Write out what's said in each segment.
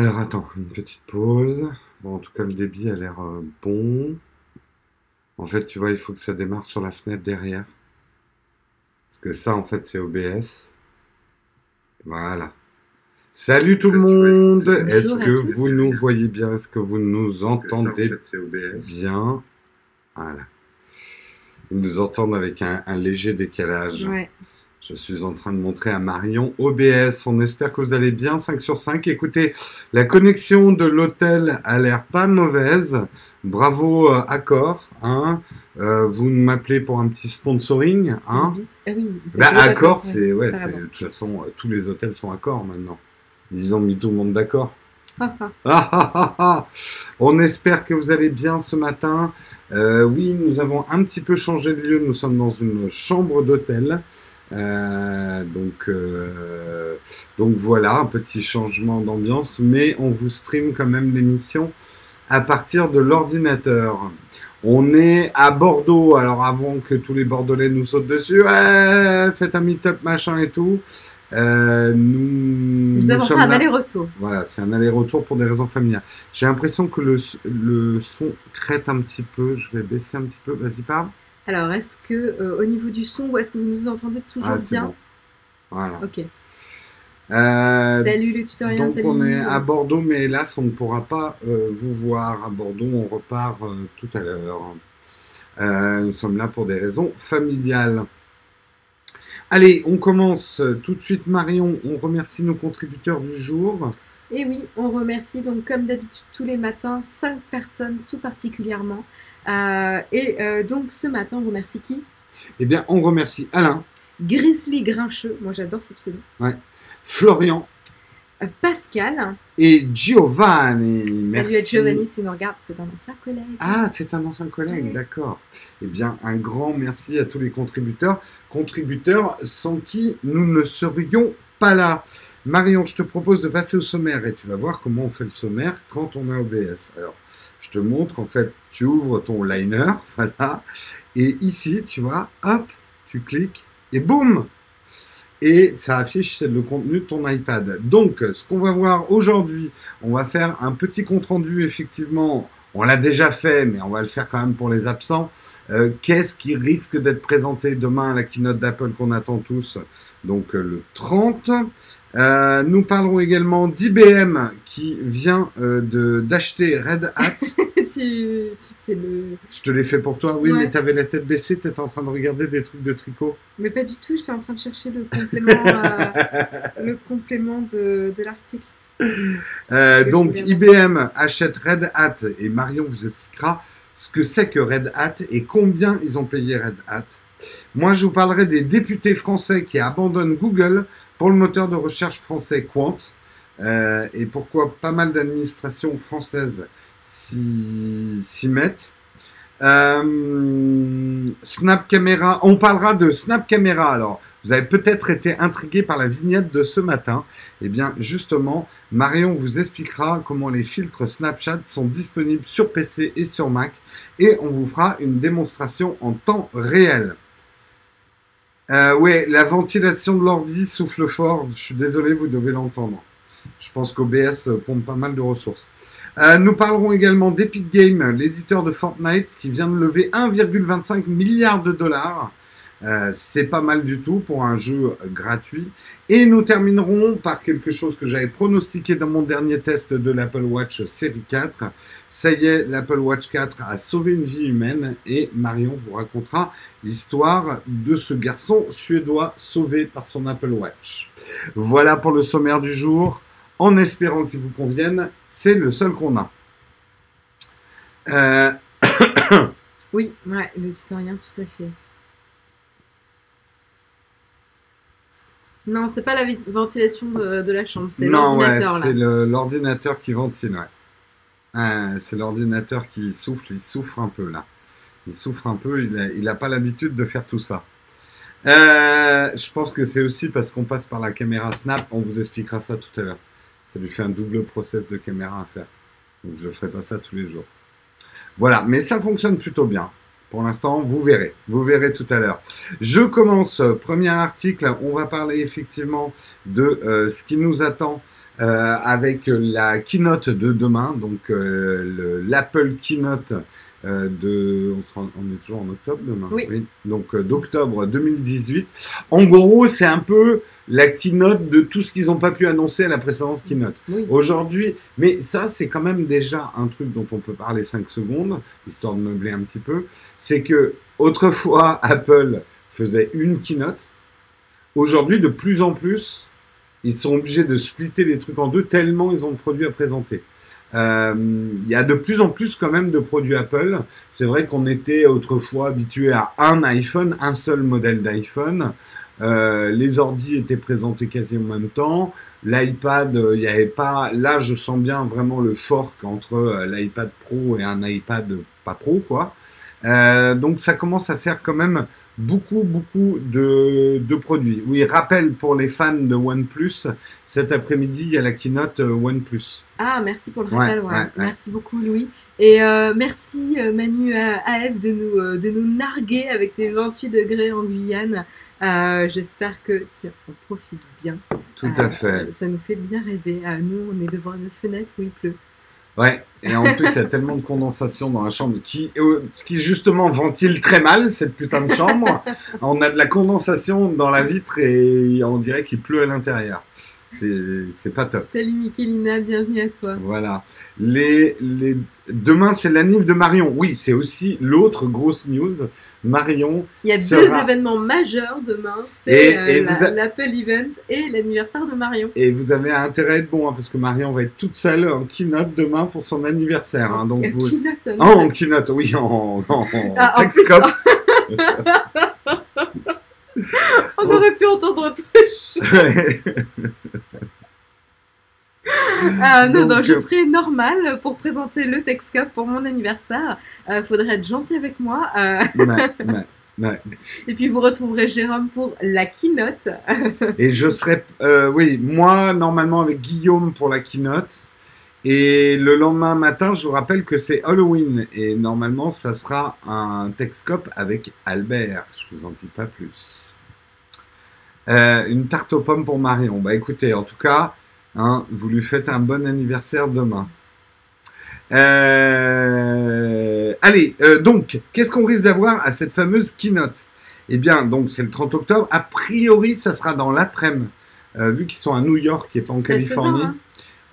Alors attends, une petite pause. Bon, en tout cas, le débit a l'air bon. En fait, tu vois, il faut que ça démarre sur la fenêtre derrière. Parce que ça, en fait, c'est OBS. Voilà. Salut tout le monde. Est-ce que vous nous voyez bien? Est-ce que vous nous entendez bien? Voilà. Ils nous entendent avec un léger décalage. Ouais. Je suis en train de montrer à Marion OBS. On espère que vous allez bien, 5 sur 5. Écoutez, la connexion de l'hôtel a l'air pas mauvaise. Bravo Accor. Hein. Vous m'appelez pour un petit sponsoring. Hein. Ah oui, bah, Accor, c'est... Ouais, c'est de toute façon, tous les hôtels sont Accor maintenant. Ils ont mis tout le monde d'accord. On espère que vous allez bien ce matin. Oui, nous avons un petit peu changé de lieu. Nous sommes dans une chambre d'hôtel. Donc voilà, un petit changement d'ambiance, mais on vous stream quand même l'émission à partir de l'ordinateur. On est à Bordeaux, alors avant que tous les Bordelais nous sautent dessus, ouais, faites un meet-up machin et tout. Nous avons fait un aller-retour. Voilà, c'est un aller-retour pour des raisons familiales. J'ai l'impression que le son crête un petit peu, je vais baisser un petit peu, vas-y parle. Alors, est-ce que au niveau du son, est-ce que vous nous entendez toujours bien? Bon. Voilà. Ok. Salut le tutoriel. Donc, salut, on est à Bordeaux, mais hélas, on ne pourra pas vous voir à Bordeaux. On repart tout à l'heure. Nous sommes là pour des raisons familiales. Allez, on commence tout de suite, Marion. On remercie nos contributeurs du jour. Et oui, on remercie donc comme d'habitude tous les matins 5 personnes tout particulièrement. Donc ce matin, on remercie qui? Eh bien, on remercie Alain. Grizzly Grincheux, moi j'adore ce pseudo. Ouais. Florian. Pascal. Et Giovanni. Salut merci. À Giovanni, s'il me regarde, c'est un ancien collègue. Ah, c'est un ancien collègue, oui. D'accord. Eh bien, un grand merci à tous les contributeurs. Contributeurs sans qui nous ne serions pas là. Marion, je te propose de passer au sommaire et tu vas voir comment on fait le sommaire quand on a OBS. Alors, je te montre, en fait, tu ouvres ton liner, voilà, et ici, tu vois, hop, tu cliques et boum! Et ça affiche le contenu de ton iPad. Donc, ce qu'on va voir aujourd'hui, on va faire un petit compte-rendu, effectivement, on l'a déjà fait, mais on va le faire quand même pour les absents. Qu'est-ce qui risque d'être présenté demain à la keynote d'Apple qu'on attend tous? Donc, le 30. Nous parlerons également d'IBM qui vient d'acheter Red Hat. tu fais le... Je te l'ai fait pour toi, oui, ouais. Mais tu avais la tête baissée, tu étais en train de regarder des trucs de tricot. Mais pas du tout, j'étais en train de chercher le complément, le complément de l'article. Donc IBM achète Red Hat et Marion vous expliquera ce que c'est que Red Hat et combien ils ont payé Red Hat. Moi, je vous parlerai des députés français qui abandonnent Google pour le moteur de recherche français Qwant, et pourquoi pas mal d'administrations françaises s'y mettent. Snap Camera, on parlera de Snap Camera. Alors, vous avez peut-être été intrigué par la vignette de ce matin. Eh bien, justement, Marion vous expliquera comment les filtres Snapchat sont disponibles sur PC et sur Mac, et on vous fera une démonstration en temps réel. Ouais, la ventilation de l'ordi souffle fort. Je suis désolé, vous devez l'entendre. Je pense qu'OBS pompe pas mal de ressources. Nous parlerons également d'Epic Games, l'éditeur de Fortnite, qui vient de lever 1,25 milliard de dollars. C'est pas mal du tout pour un jeu gratuit. Et nous terminerons par quelque chose que j'avais pronostiqué dans mon dernier test de l'Apple Watch série 4. Ça y est, l'Apple Watch 4 a sauvé une vie humaine et Marion vous racontera l'histoire de ce garçon suédois sauvé par son Apple Watch. Voilà pour le sommaire du jour. En espérant qu'il vous convienne, c'est le seul qu'on a. Oui, ouais, le tutoriel, tout à fait. Non, c'est pas la ventilation de la chambre, c'est l'ordinateur. Non, ouais, c'est l'ordinateur qui ventile, ouais. C'est l'ordinateur qui souffle, il souffre un peu là. Il souffre un peu, il n'a pas l'habitude de faire tout ça. Je pense que c'est aussi parce qu'on passe par la caméra Snap, on vous expliquera ça tout à l'heure. Ça lui fait un double process de caméra à faire. Donc je ne ferai pas ça tous les jours. Voilà, mais ça fonctionne plutôt bien. Pour l'instant, vous verrez tout à l'heure. Je commence, premier article, on va parler effectivement de ce qui nous attend avec la keynote de demain, donc l'Apple keynote on est toujours en octobre demain, oui. Oui. Donc d'octobre 2018. En gros, c'est un peu la keynote de tout ce qu'ils n'ont pas pu annoncer à la précédente keynote. Oui. Aujourd'hui, mais ça, c'est quand même déjà un truc dont on peut parler 5 secondes, histoire de meubler un petit peu. C'est que autrefois, Apple faisait une keynote. Aujourd'hui, de plus en plus, ils sont obligés de splitter les trucs en deux tellement ils ont de produits à présenter. Il y a de plus en plus quand même de produits Apple. C'est vrai qu'on était autrefois habitué à un iPhone, un seul modèle d'iPhone. Les ordi étaient présentés quasi en même temps. L'iPad, il n'y avait pas... Là, je sens bien vraiment le fork entre l'iPad Pro et un iPad pas Pro, quoi. Donc, ça commence à faire quand même beaucoup de produits. Oui, rappel pour les fans de OnePlus, cet après-midi, il y a la keynote OnePlus. Ah, merci pour le rappel. Ouais. Merci beaucoup, Louis. Et merci, Manu AF, de nous narguer avec tes 28 degrés en Guyane. J'espère que tu en profites bien. Tout à fait. Ça nous fait bien rêver. Nous, on est devant une fenêtre où il pleut. Ouais, et en plus, il y a tellement de condensation dans la chambre qui justement ventile très mal cette putain de chambre. On a de la condensation dans la vitre et on dirait qu'il pleut à l'intérieur. C'est pas top. Salut Michelina, bienvenue à toi. Voilà. Demain, c'est l'anniv de Marion. Oui, c'est aussi l'autre grosse news. Marion. Il y a deux événements majeurs demain. C'est l'Apple Event et l'anniversaire de Marion. Et vous avez intérêt à être bon, hein, parce que Marion va être toute seule en keynote demain pour son anniversaire. Hein, donc vous... keynote, oh, en keynote, oui, en Techscope. On aurait pu entendre Twitch. Donc, je serai normale pour présenter le Techscope pour mon anniversaire. Faudrait être gentil avec moi. Ouais. Et puis vous retrouverez Jérôme pour la keynote. Et je serai, moi normalement avec Guillaume pour la keynote. Et le lendemain matin, je vous rappelle que c'est Halloween. Et normalement, ça sera un Techscope avec Albert. Je vous en dis pas plus. Une tarte aux pommes pour Marion. Bah écoutez, en tout cas, hein, vous lui faites un bon anniversaire demain. Donc, qu'est-ce qu'on risque d'avoir à cette fameuse keynote ? Eh bien, donc c'est le 30 octobre. A priori, ça sera dans l'après-midi, vu qu'ils sont à New York et pas en Californie.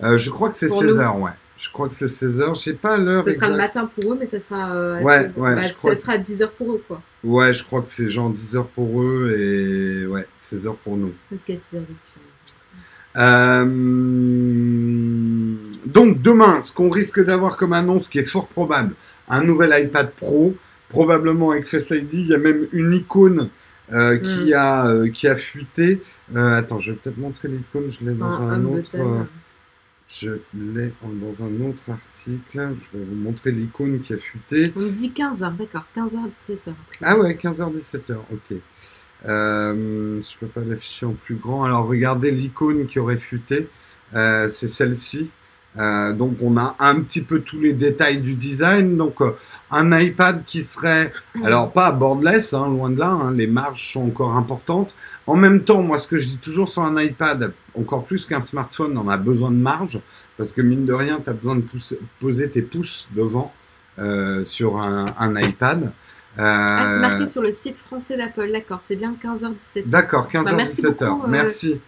Je crois que c'est 16h, ouais. Je crois que c'est 16h, je sais pas l'heure. Ça sera le matin pour eux, mais ça sera. Ça sera 10h pour eux, quoi. Ouais, je crois que c'est genre 10h pour eux et 16h pour nous. Parce qu'à 6h. Donc demain, ce qu'on risque d'avoir comme annonce, qui est fort probable, un nouvel iPad Pro, probablement avec Face ID. Il y a même une icône. Qui a fuité. Attends, je vais peut-être montrer l'icône. Je l'ai dans un autre. Je l'ai dans un autre article. Je vais vous montrer l'icône qui a fuité. On dit 15h, d'accord. 15h-17h. Ah ouais, 15h-17h, ok. Je peux pas l'afficher en plus grand. Alors, regardez l'icône qui aurait fuité. C'est celle-ci. Donc, on a un petit peu tous les détails du design. Donc, un iPad qui serait, alors pas borderless, hein, loin de là, hein, les marges sont encore importantes. En même temps, moi, ce que je dis toujours sur un iPad, encore plus qu'un smartphone, on a besoin de marge, parce que mine de rien, tu as besoin de poser tes pouces devant sur un iPad. C'est marqué sur le site français d'Apple, d'accord, c'est bien 15h17. D'accord, 15h17. Merci.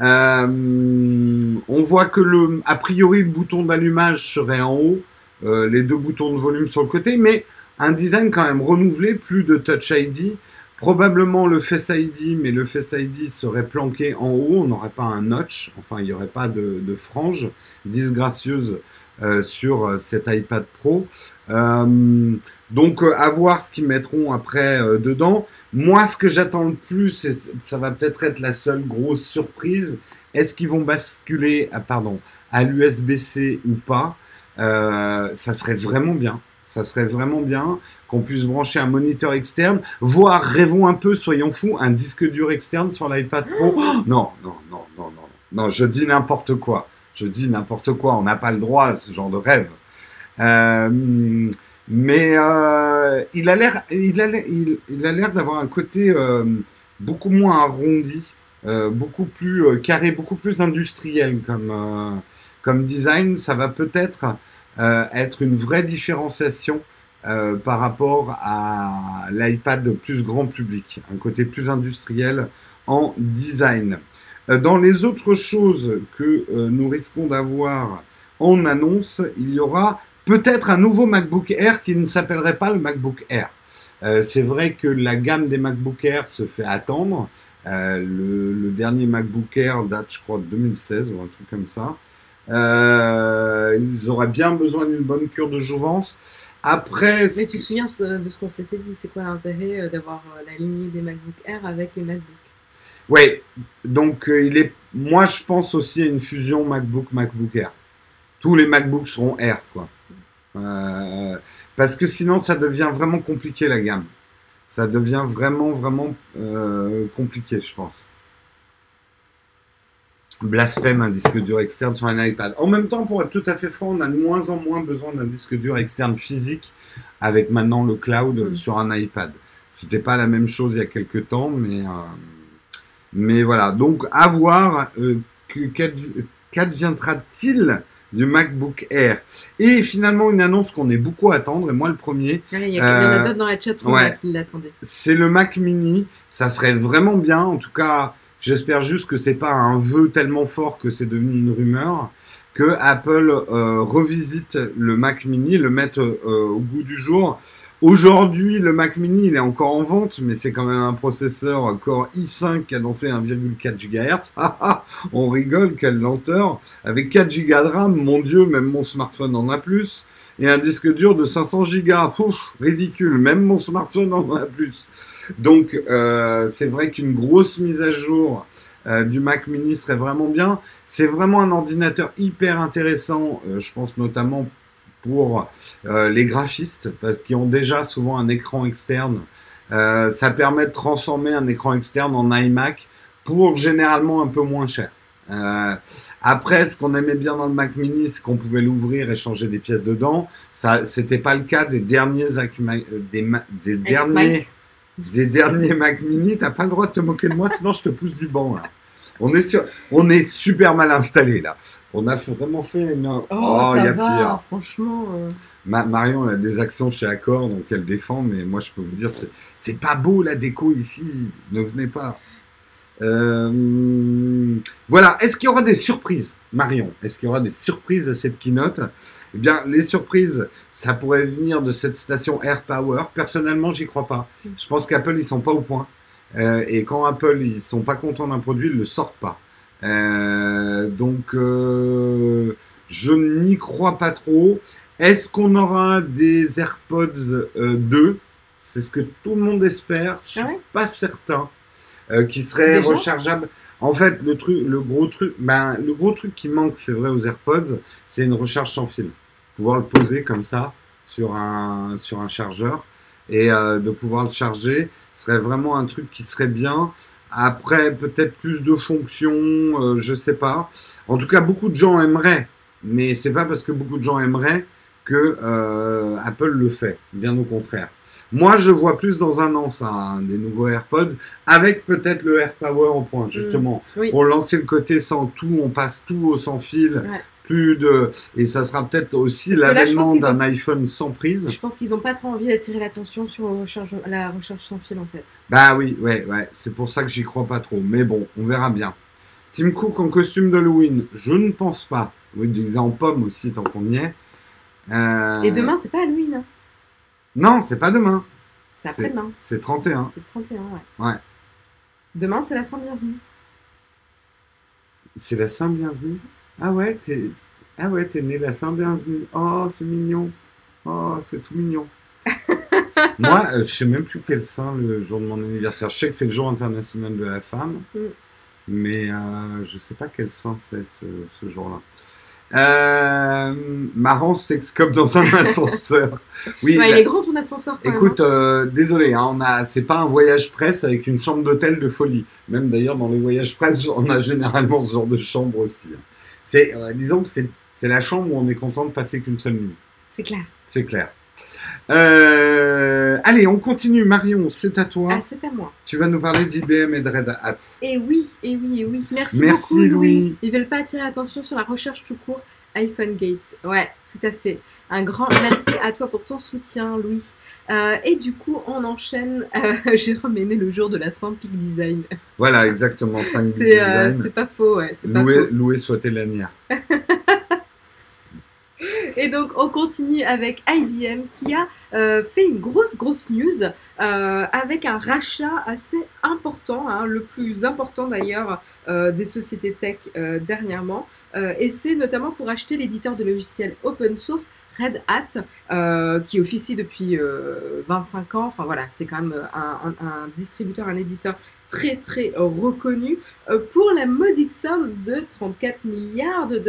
On voit que a priori, le bouton d'allumage serait en haut, les deux boutons de volume sur le côté, mais un design quand même renouvelé, plus de Touch ID, probablement le Face ID, mais le Face ID serait planqué en haut, on n'aurait pas un notch, enfin il n'y aurait pas de frange disgracieuse sur cet iPad Pro. Donc, à voir ce qu'ils mettront après dedans. Moi, ce que j'attends le plus, et ça va peut-être être la seule grosse surprise, est-ce qu'ils vont basculer à l'USB-C ou pas ? Ça serait vraiment bien. Ça serait vraiment bien qu'on puisse brancher un moniteur externe, voire, rêvons un peu, soyons fous, un disque dur externe sur l'iPad Pro. Oh, non, je dis n'importe quoi. On n'a pas le droit à ce genre de rêve. Mais il a l'air d'avoir un côté beaucoup moins arrondi beaucoup plus carré, beaucoup plus industriel comme, comme design. Ça va peut-être être une vraie différenciation par rapport à l'iPad plus grand public, un côté plus industriel en design. Dans les autres choses que nous risquons d'avoir en annonce, il y aura peut-être un nouveau MacBook Air qui ne s'appellerait pas le MacBook Air. C'est vrai que la gamme des MacBook Air se fait attendre. Le dernier MacBook Air date, je crois, de 2016 ou un truc comme ça. Ils auraient bien besoin d'une bonne cure de jouvence. Après, mais tu te souviens de ce qu'on s'était dit, c'est quoi l'intérêt d'avoir la lignée des MacBook Air avec les MacBooks? Oui, donc moi je pense aussi à une fusion MacBook Air. Tous les MacBooks seront Air, quoi. Parce que sinon ça devient vraiment compliqué la gamme. Ça devient vraiment compliqué, je pense. Blasphème, un disque dur externe sur un iPad. En même temps, pour être tout à fait franc, on a de moins en moins besoin d'un disque dur externe physique avec maintenant le cloud sur un iPad. C'était pas la même chose il y a quelques temps, mais voilà. Donc, à voir, qu'adviendra-t-il du MacBook Air? Et finalement, une annonce qu'on est beaucoup à attendre, et moi le premier. Il y a d'autres dans la chat qui l'attendaient. C'est le Mac mini. Ça serait vraiment bien, en tout cas. J'espère juste que c'est pas un vœu tellement fort que c'est devenu une rumeur, que Apple revisite le Mac mini, le mette au goût du jour. Aujourd'hui, le Mac mini, il est encore en vente, mais c'est quand même un processeur Core i5 cadencé à 1,4 GHz. On rigole, quelle lenteur. Avec 4 Go de RAM, mon Dieu, même mon smartphone en a plus. Et un disque dur de 500 gigas, pouf, ridicule, même mon smartphone en a plus. Donc, c'est vrai qu'une grosse mise à jour du Mac mini serait vraiment bien. C'est vraiment un ordinateur hyper intéressant, je pense notamment pour les graphistes, parce qu'ils ont déjà souvent un écran externe. Ça permet de transformer un écran externe en iMac pour généralement un peu moins cher. Après, ce qu'on aimait bien dans le Mac mini, c'est qu'on pouvait l'ouvrir et changer des pièces dedans. Ça, c'était pas le cas des derniers des derniers Mac mini. T'as pas le droit de te moquer de moi, sinon je te pousse du banc, là. On est super mal installé, là. On a vraiment fait une... Oh, il y a pire. Franchement. Marion, elle a des actions chez Accor, donc elle défend, mais moi, je peux vous dire, c'est pas beau, la déco, ici. Ne venez pas. Voilà. Est-ce qu'il y aura des surprises, Marion? Est-ce qu'il y aura des surprises à cette keynote? Eh bien, les surprises, ça pourrait venir de cette station Air Power. Personnellement, j'y crois pas. Je pense qu'Apple, ils sont pas au point. Et quand Apple, ils sont pas contents d'un produit, ils le sortent pas. Donc, je n'y crois pas trop. Est-ce qu'on aura des AirPods 2? C'est ce que tout le monde espère. Je suis pas certain. Qui serait rechargeable. En fait, le gros truc qui manque, c'est vrai, aux AirPods, c'est une recharge sans fil. Pouvoir le poser comme ça sur un chargeur et de pouvoir le charger serait vraiment un truc qui serait bien. Après, peut-être plus de fonctions, je sais pas. En tout cas, beaucoup de gens aimeraient, mais c'est pas parce que beaucoup de gens aimeraient que Apple le fait, bien au contraire. Moi, je vois plus dans un an ça, des nouveaux AirPods, avec peut-être le AirPower au point, justement, pour lancer le côté sans tout, on passe tout au sans fil, plus de... Et ça sera peut-être aussi l'avènement d'un iPhone sans prise. Je pense qu'ils n'ont pas trop envie d'attirer l'attention sur la recherche sans fil, en fait. Bah oui, ouais, c'est pour ça que j'y crois pas trop, mais bon, on verra bien. Tim Cook en costume d'Halloween, je ne pense pas. Oui, déguisé en pomme aussi, tant qu'on y est. Et demain, c'est pas Halloween, hein. Non, c'est pas demain. C'est après-demain. C'est 31. C'est le 31, ouais. Demain, c'est la Saint-Bienvenue. C'est la Saint-Bienvenue. Ah ouais, t'es né la Saint-Bienvenue. Oh, c'est mignon. Oh, c'est tout mignon. Moi, je sais même plus quel saint le jour de mon anniversaire. Je sais que c'est le jour international de la femme, mais je sais pas quel saint c'est ce jour-là. Marrant, ce Techscope dans un ascenseur. Oui, il est grand ton ascenseur. Quand écoute, même, hein. Désolé, hein, c'est pas un voyage presse avec une chambre d'hôtel de folie. Même d'ailleurs, dans les voyages presse, on a généralement ce genre de chambre aussi. Disons que c'est la chambre où on est content de passer qu'une seule nuit. C'est clair. Allez, on continue. Marion, c'est à toi. Ah, c'est à moi. Tu vas nous parler d'IBM et de Red Hat. Eh oui, eh oui, eh oui. Merci beaucoup, Louis. Ils ne veulent pas attirer l'attention sur la recherche tout court. iPhone Gate. Ouais, tout à fait. Un grand merci à toi pour ton soutien, Louis. Et du coup, on enchaîne. Jérôme est né le jour de la Saint-Pic Design. Voilà, exactement. C'est pas faux, ouais. Loué soit l'anière. Et donc, on continue avec IBM qui a fait une grosse news avec un rachat assez important, hein, le plus important d'ailleurs des sociétés tech dernièrement. Et c'est notamment pour acheter l'éditeur de logiciels open source Red Hat, qui officie depuis 25 ans. Enfin voilà, c'est quand même un distributeur, un éditeur très très reconnu pour la modique somme de 34 milliards de $.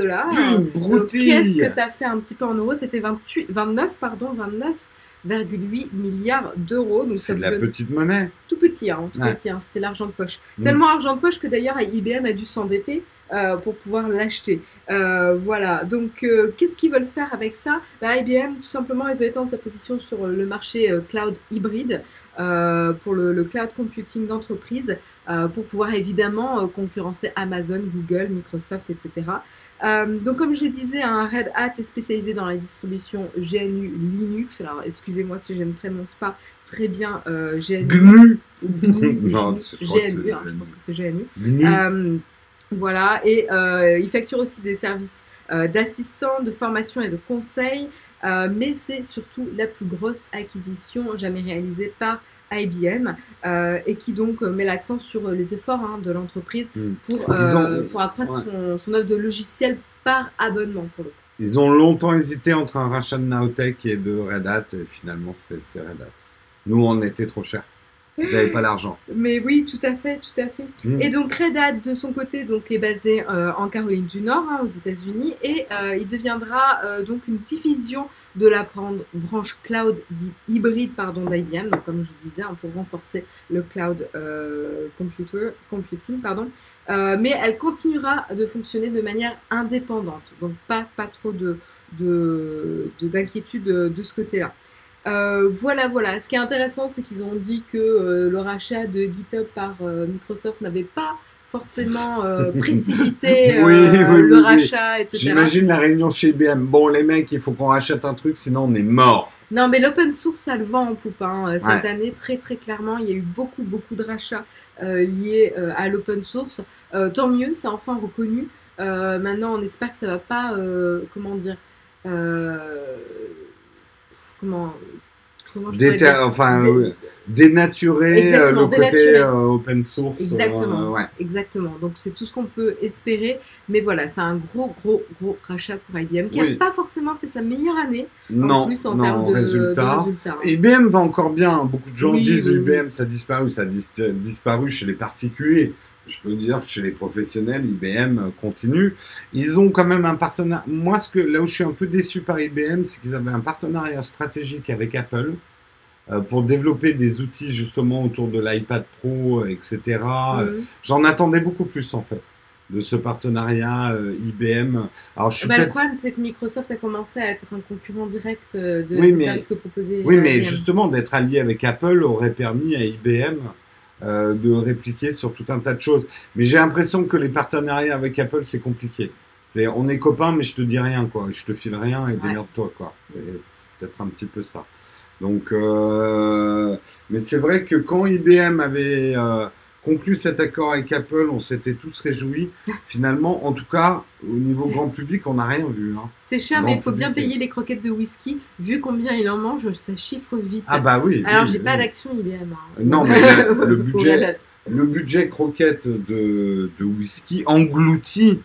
Qu'est-ce que ça fait un petit peu en euros? Ça fait 29,8 milliards d'euros. C'est de la petite monnaie. Tout petit, hein, tout petit, hein, c'était l'argent de poche. Tellement argent de poche que d'ailleurs IBM a dû s'endetter pour pouvoir l'acheter. Voilà, donc qu'est-ce qu'ils veulent faire avec ça? Bah, IBM, tout simplement, il veut étendre sa position sur le marché cloud hybride pour le cloud computing d'entreprise pour pouvoir évidemment concurrencer Amazon, Google, Microsoft, etc. Donc, comme je le disais, hein, Red Hat est spécialisé dans la distribution GNU Linux. Alors, excusez-moi si je ne prononce pas très bien GNU. Non, GNU, je pense que c'est GNU. Voilà, et il facture aussi des services d'assistants, de formation et de conseils, mais c'est surtout la plus grosse acquisition jamais réalisée par IBM et qui donc met l'accent sur les efforts, hein, de l'entreprise pour accroître son offre de logiciels par abonnement pour le coup. Ils ont longtemps hésité entre un rachat de Nowtech et de Red Hat, et finalement c'est Red Hat. Nous, on était trop cher. Vous n'avez pas l'argent. Mais oui, tout à fait, tout à fait. Mmh. Et donc Red Hat, de son côté, donc, est basé en Caroline du Nord, hein, aux États-Unis, et il deviendra donc une division de la branche cloud hybride d'IBM, comme je disais, hein, pour renforcer le cloud computing. Mais elle continuera de fonctionner de manière indépendante, donc pas trop d'inquiétude de ce côté-là. Voilà. Ce qui est intéressant, c'est qu'ils ont dit que le rachat de GitHub par Microsoft n'avait pas forcément précipité le rachat, etc. J'imagine la réunion chez IBM. Bon, les mecs, il faut qu'on rachète un truc, sinon on est mort. Non, mais l'open source, ça le vend en poupe, hein. Cette année, très très clairement, il y a eu beaucoup de rachats liés à l'open source. Tant mieux, c'est enfin reconnu. Maintenant, on espère que ça va pas, comment dire... dénaturer le côté open source. Exactement, exactement. Donc c'est tout ce qu'on peut espérer, mais voilà, c'est un gros rachat pour IBM qui n'a pas forcément fait sa meilleure année, en plus en termes de résultats. IBM va encore bien, beaucoup de gens disent IBM ça a disparu chez les particuliers. Je peux dire que chez les professionnels, IBM continue. Ils ont quand même un partenariat. Moi, là où je suis un peu déçu par IBM, c'est qu'ils avaient un partenariat stratégique avec Apple pour développer des outils justement autour de l'iPad Pro, etc. J'en attendais beaucoup plus en fait de ce partenariat IBM. Alors, le problème, c'est que Microsoft a commencé à être un concurrent direct des services que proposait IBM. Mais justement, d'être allié avec Apple aurait permis à IBM... de répliquer sur tout un tas de choses. Mais j'ai l'impression que les partenariats avec Apple, c'est compliqué. On est copains, mais je te dis rien, quoi. Je te file rien et démerde-toi, quoi. C'est peut-être un petit peu ça. Donc, mais c'est vrai que quand IBM avait conclu cet accord avec Apple, on s'était tous réjouis. Finalement, en tout cas, au niveau grand public, on n'a rien vu. Hein. C'est cher, mais il faut bien payer les croquettes de whisky. Vu combien il en mange, ça chiffre vite. Ah bah oui. Alors, j'ai pas d'action IBM. Hein. Non, mais le budget croquette de whisky engloutit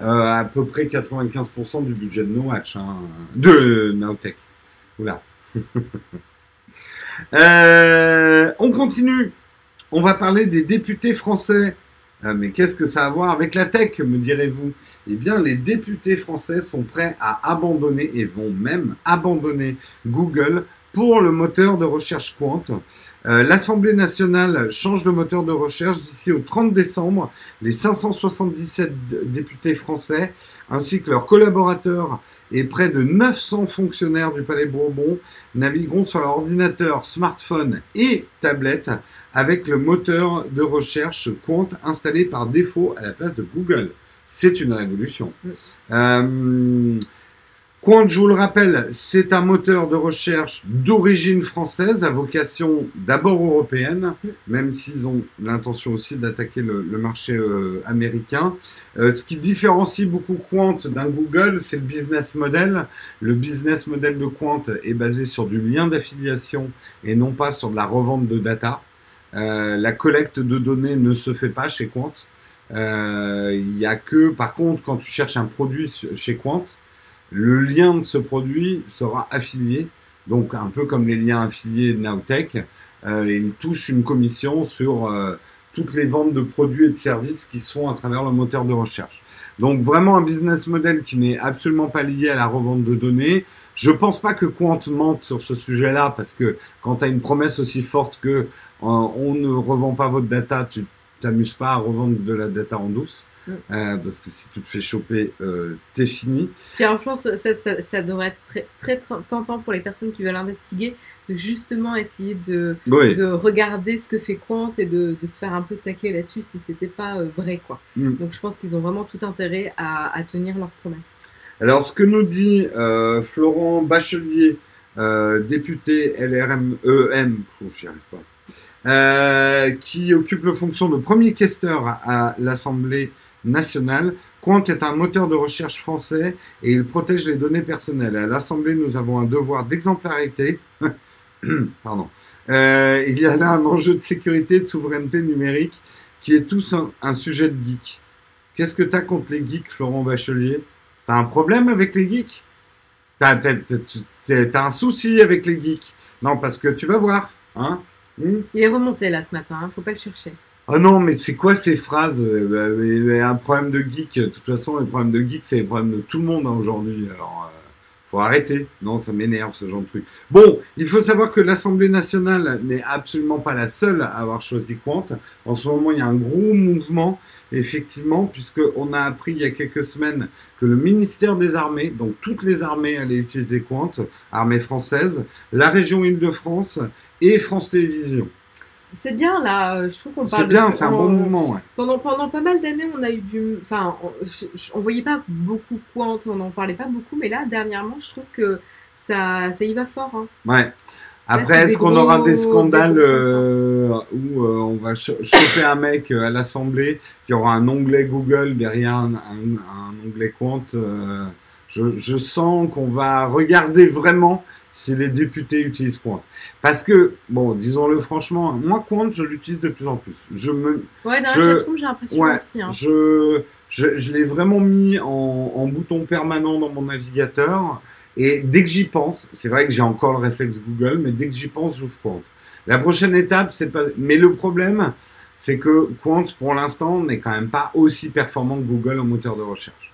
à peu près 95% du budget de Nowatch, hein, de Nowtech. Oula. On continue. On va parler des députés français. Mais qu'est-ce que ça a à voir avec la tech, me direz-vous? Eh bien, les députés français sont prêts à abandonner et vont même abandonner Google pour le moteur de recherche Qwant. L'Assemblée nationale change de moteur de recherche. D'ici au 30 décembre, les 577 députés français, ainsi que leurs collaborateurs et près de 900 fonctionnaires du Palais Bourbon, navigueront sur leur ordinateur, smartphone et tablette avec le moteur de recherche Qwant installé par défaut à la place de Google. C'est une révolution. Qwant, je vous le rappelle, c'est un moteur de recherche d'origine française, à vocation d'abord européenne, même s'ils ont l'intention aussi d'attaquer le marché américain. Ce qui différencie beaucoup Qwant d'un Google, c'est le business model. Le business model de Qwant est basé sur du lien d'affiliation et non pas sur de la revente de data. La collecte de données ne se fait pas chez Qwant. Il y a que, par contre, quand tu cherches un produit chez Qwant, le lien de ce produit sera affilié, donc un peu comme les liens affiliés de Nowtech. Il touche une commission sur toutes les ventes de produits et de services qui se font à travers le moteur de recherche. Donc vraiment un business model qui n'est absolument pas lié à la revente de données. Je pense pas que Qwant mente sur ce sujet-là, parce que quand tu as une promesse aussi forte que on ne revend pas votre data, tu t'amuses pas à revendre de la data en douce. Parce que si tu te fais choper, t'es fini. Puis influence, ça devrait être très, très tentant pour les personnes qui veulent investiguer, de justement essayer de regarder ce que fait Qwant et de se faire un peu tacler là-dessus si c'était pas vrai, quoi. Donc je pense qu'ils ont vraiment tout intérêt à tenir leurs promesses. Alors ce que nous dit Florent Bachelier, député LRMEM, j'y arrive pas. Qui occupe la fonction de premier questeur à l'Assemblée nationale. Qwant est un moteur de recherche français et il protège les données personnelles. À l'Assemblée, nous avons un devoir d'exemplarité. Pardon. Il y a là un enjeu de sécurité, de souveraineté numérique qui est tous un sujet de geek. Qu'est-ce que tu as contre les geeks, Florent Bachelier? Tu as un problème avec les geeks? Tu as un souci avec les geeks? Non, parce que tu vas voir, hein. Il est remonté là ce matin, hein. Faut pas le chercher. Oh non, mais c'est quoi ces phrases? Un problème de geek, de toute façon, les problèmes de geek, c'est les problèmes de tout le monde, hein, aujourd'hui. Alors, faut arrêter. Non, ça m'énerve ce genre de truc. Bon, il faut savoir que l'Assemblée nationale n'est absolument pas la seule à avoir choisi Qwant. En ce moment, il y a un gros mouvement, effectivement, puisqu'on a appris il y a quelques semaines que le ministère des Armées, donc toutes les armées allaient utiliser Qwant, armée française, la région Île-de-France et France Télévisions. C'est bien là, je trouve qu'on parle. C'est bien, c'est un bon moment. Ouais. Pendant pas mal d'années, on a eu du, enfin, on voyait pas beaucoup Qwant, on n'en parlait pas beaucoup, mais là, dernièrement, je trouve que ça y va fort. Hein. Ouais. Après, est-ce qu'on aura des scandales où on va choper un mec à l'Assemblée, il y aura un onglet Google derrière un onglet Qwant. Je sens qu'on va regarder vraiment si les députés utilisent Qwant. Parce que, bon, disons-le franchement, moi, Qwant, je l'utilise de plus en plus. Ouais, dans le chatroom, j'ai l'impression aussi. Hein. Je l'ai vraiment mis en bouton permanent dans mon navigateur. Et dès que j'y pense, c'est vrai que j'ai encore le réflexe Google, mais dès que j'y pense, j'ouvre Qwant. La prochaine étape, c'est pas... Mais le problème, c'est que Qwant, pour l'instant, n'est quand même pas aussi performant que Google en moteur de recherche.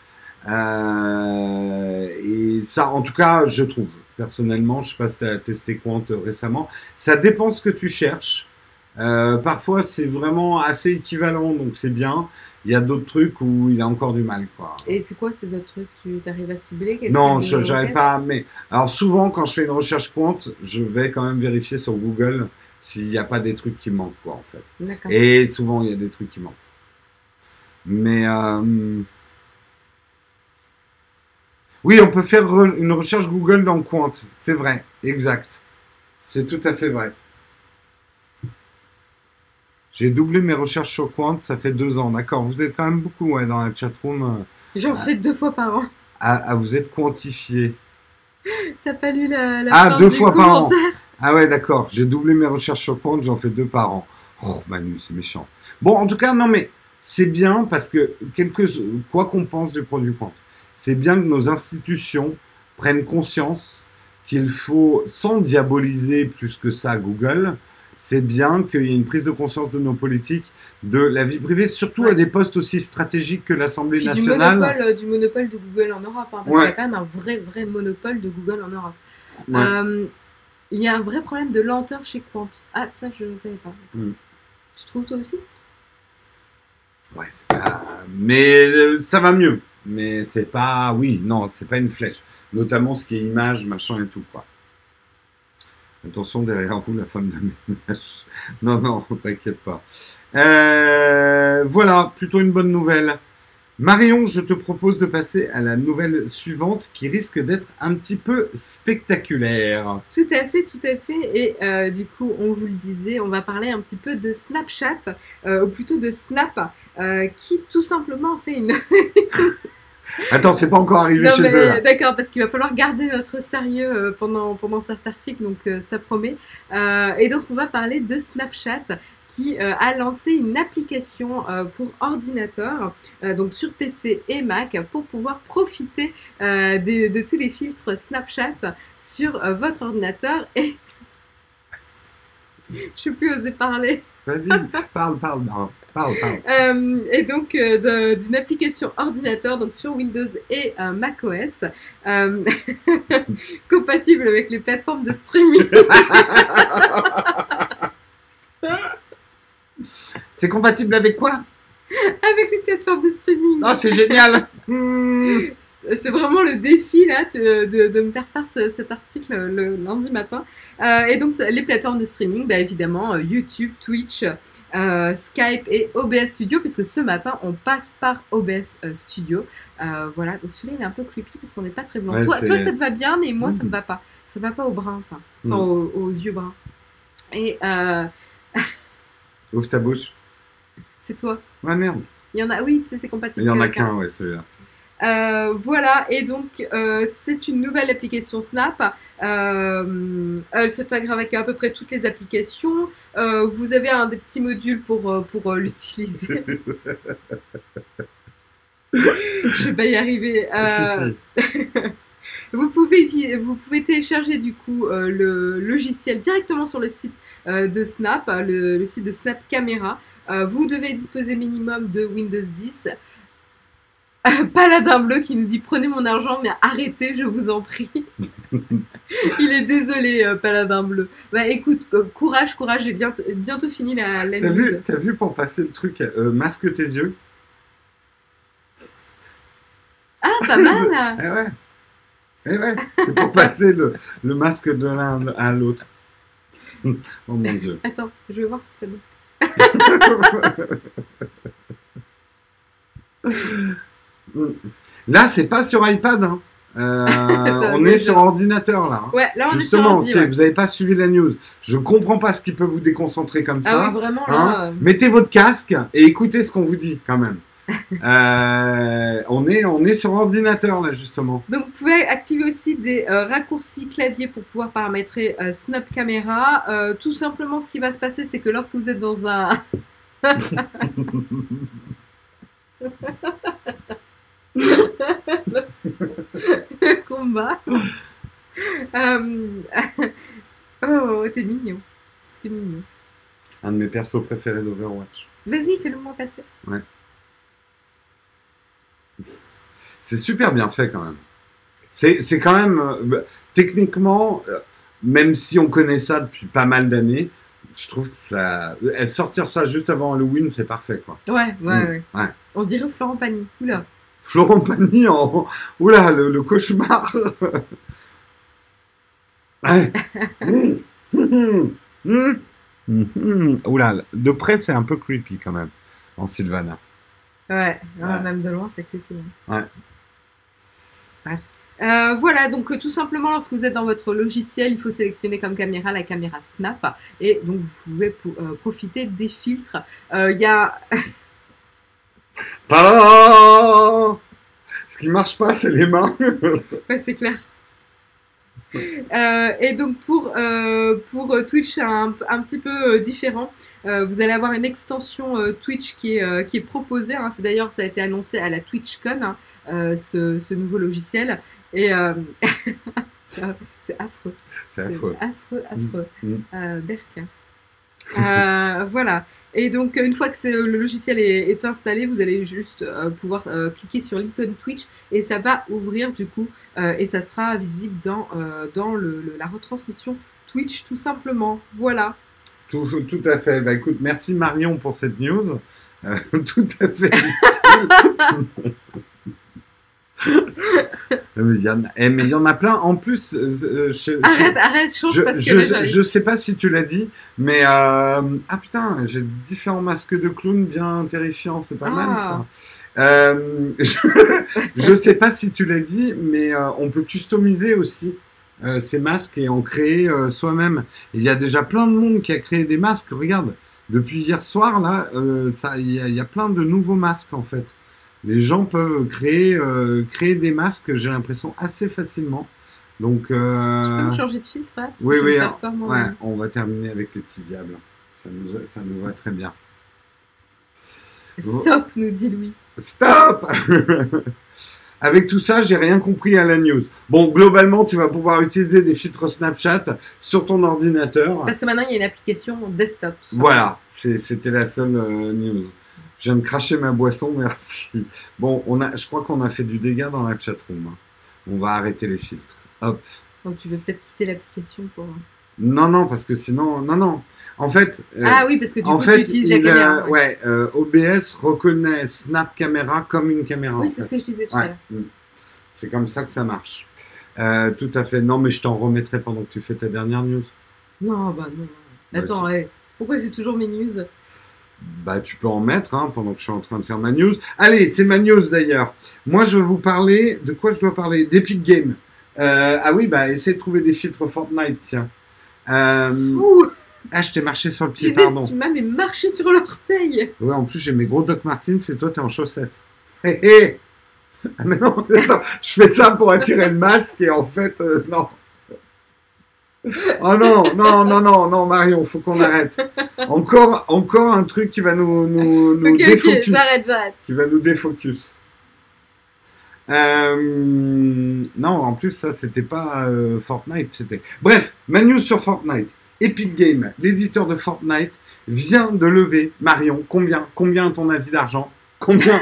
Et ça, en tout cas, je trouve. Personnellement, je ne sais pas si tu as testé Qwant récemment. Ça dépend ce que tu cherches. Parfois, c'est vraiment assez équivalent, donc c'est bien. Il y a d'autres trucs où il a encore du mal, quoi. Et c'est quoi ces autres trucs? Tu arrives à cibler? Non, je n'arrive pas. Mais alors souvent, quand je fais une recherche Qwant, je vais quand même vérifier sur Google s'il n'y a pas des trucs qui manquent, quoi, en fait. D'accord. Et souvent, il y a des trucs qui manquent. Mais oui, on peut faire une recherche Google dans Qwant. C'est vrai, exact. C'est tout à fait vrai. J'ai doublé mes recherches sur Qwant, ça fait 2 ans. D'accord, vous êtes quand même beaucoup, ouais, dans la chatroom. J'en fais 2 fois par an. À vous êtes quantifié. T'as pas lu la fin 2 fois par an. Ah ouais, d'accord. J'ai doublé mes recherches sur Qwant, j'en fais 2 par an. Oh, Manu, c'est méchant. Bon, en tout cas, non, mais c'est bien parce que quoi qu'on pense du produit Qwant, c'est bien que nos institutions prennent conscience qu'il faut, sans diaboliser plus que ça Google, c'est bien qu'il y ait une prise de conscience de nos politiques, de la vie privée, surtout à des postes aussi stratégiques que l'Assemblée nationale. Du monopole de Google en Europe, hein, parce qu'il y a quand même un vrai monopole de Google en Europe. Ouais. Il y a un vrai problème de lenteur chez Qwant. Ah, ça, je ne savais pas. Mm. Tu trouves toi aussi? Ouais, c'est pas... Mais ça va mieux. Mais c'est pas... Oui, non, c'est pas une flèche. Notamment ce qui est image, machin et tout, quoi. Attention, derrière vous, la femme de ménage. Non, non, t'inquiète pas. Voilà, plutôt une bonne nouvelle. Marion, je te propose de passer à la nouvelle suivante qui risque d'être un petit peu spectaculaire. Tout à fait, tout à fait. Et du coup, on vous le disait, on va parler un petit peu de Snapchat, ou plutôt de Snap, qui tout simplement fait une... Attends, c'est pas encore arrivé non, chez eux. D'accord, parce qu'il va falloir garder notre sérieux pendant cet article, donc ça promet. Et donc, on va parler de Snapchat qui a lancé une application pour ordinateur, donc sur PC et Mac, pour pouvoir profiter de tous les filtres Snapchat sur votre ordinateur. Et je ne sais plus oser parler. Vas-y, parle, non. Et donc d'une application ordinateur, donc sur Windows et macOS, compatible avec les plateformes de streaming. C'est compatible avec quoi? Avec les plateformes de streaming. Oh, c'est génial. C'est vraiment le défi là, de me faire faire cet article le lundi matin. Et donc les plateformes de streaming, bah, évidemment YouTube, Twitch, Skype et OBS Studio, puisque ce matin on passe par OBS Studio. Voilà, donc celui-là il est un peu creepy parce qu'on n'est pas très blanc. Ouais, toi ça te va bien, mais moi ça me va pas. Ça va pas aux brins, ça. Enfin, aux yeux bruns. Et Ouvre ta bouche. C'est toi. Ouais, merde. Il y en a, oui, c'est compatible. Il y en a qu'un, ouais, celui-là. Voilà, et donc c'est une nouvelle application Snap. Elle s'intègre avec à peu près toutes les applications. Vous avez un des petits modules pour l'utiliser. Je vais pas y arriver. Si. Vous pouvez télécharger du coup le logiciel directement sur le site de Snap, le site de Snap Camera. Vous devez disposer minimum de Windows 10. Paladin Bleu qui nous dit prenez mon argent, mais arrêtez, je vous en prie. Il est désolé, Paladin Bleu. Bah écoute, courage, j'ai bientôt fini la news. T'as vu pour passer le truc, masque tes yeux. Ah, pas mal. Eh ouais, c'est pour passer le masque de l'un à l'autre. Oh mon Dieu. Attends, je vais voir si ça donne. Là, c'est pas sur iPad. Hein. On est sur ordinateur là. Hein. Ouais, là on justement, est sur ordi, ouais. Vous n'avez pas suivi la news. Je comprends pas ce qui peut vous déconcentrer comme ça. Ah oui, vraiment, là, hein. Mettez votre casque et écoutez ce qu'on vous dit quand même. On est sur ordinateur là justement. Donc vous pouvez activer aussi des raccourcis clavier pour pouvoir paramétrer Snap Camera. Tout simplement, ce qui va se passer, c'est que lorsque vous êtes dans un le combat. Oh, t'es mignon. T'es mignon. Un de mes persos préférés d'Overwatch. Vas-y, fais-le moi passer. Ouais. C'est super bien fait quand même. C'est quand même... techniquement, même si on connaît ça depuis pas mal d'années, je trouve que ça... Sortir ça juste avant Halloween, c'est parfait, quoi. Ouais. On dirait Florent Pagny. Oula. Florent Pagny en... Oula, le cauchemar. Ouais. Oula, de près, c'est un peu creepy quand même, en Sylvana. Ouais, même de loin, c'est creepy. Hein. Ouais. Bref. Voilà, donc tout simplement, lorsque vous êtes dans votre logiciel, il faut sélectionner comme caméra la caméra Snap. Et donc, vous pouvez profiter des filtres. Il y a... Tadam ! Ce qui marche pas, c'est les mains. Ouais, c'est clair. Et donc pour Twitch, c'est un petit peu différent. Vous allez avoir une extension Twitch qui est proposée. Hein. C'est d'ailleurs, ça a été annoncé à la TwitchCon, hein, ce nouveau logiciel. Et c'est affreux. C'est affreux. Affreux. Berk. Voilà. Et donc, une fois que le logiciel est installé, vous allez juste pouvoir cliquer sur l'icône Twitch et ça va ouvrir du coup et ça sera visible dans la retransmission Twitch, tout simplement. Voilà. Tout à fait. Bah, écoute, merci Marion pour cette news. Tout à fait. Mais il y en a plein. En plus, arrête, je sais pas si tu l'as dit, mais ah putain, j'ai différents masques de clowns bien terrifiants, c'est pas mal ça. Je sais pas si tu l'as dit, mais on peut customiser aussi ces masques et en créer soi-même. Il y a déjà plein de monde qui a créé des masques. Regarde, depuis hier soir là, il y a plein de nouveaux masques en fait. Les gens peuvent créer des masques, j'ai l'impression, assez facilement. Donc, tu peux me changer de filtre, Pat? Oui, oui. On va terminer avec les petits diables. Ça nous va très bien. Stop, nous dit Louis. Stop. Avec tout ça, j'ai rien compris à la news. Bon, globalement, tu vas pouvoir utiliser des filtres Snapchat sur ton ordinateur. Parce que maintenant, il y a une application desktop. Tout ça. Voilà, c'était la seule news. Je viens de cracher ma boisson, merci. Bon, je crois qu'on a fait du dégât dans la chatroom. On va arrêter les filtres. Hop. Donc, tu veux peut-être quitter l'application pour... Non, parce que sinon... Non. En fait... ah oui, parce que du coup, tu utilises la caméra. Ouais, OBS reconnaît Snap Camera comme une caméra. Oui, c'est ce que je disais tout à l'heure. C'est comme ça que ça marche. Tout à fait. Non, mais je t'en remettrai pendant que tu fais ta dernière news. Non, bah non. Attends, pourquoi c'est toujours mes news ? Bah, tu peux en mettre hein, pendant que je suis en train de faire ma news. Allez, c'est ma news d'ailleurs. Moi, je vais vous parler... De quoi je dois parler? D'Epic Games. Ah oui, bah, essaye de trouver des filtres Fortnite, tiens. Ah, je t'ai marché sur le pied, pardon. Tu m'as marché sur l'orteil. Ouais, en plus, j'ai mes gros Doc Martens et toi, t'es en chaussettes. Hé. Ah, mais non, attends, je fais ça pour attirer le masque et en fait, non. Oh non, Marion, faut qu'on arrête. Encore un truc qui va nous défocus. Okay, j'arrête. Qui va nous défocus. Non, en plus, ça, c'était pas Fortnite, c'était... Bref, ma news sur Fortnite. Epic Games, l'éditeur de Fortnite, vient de lever, Marion, combien à ton avis d'argent? Combien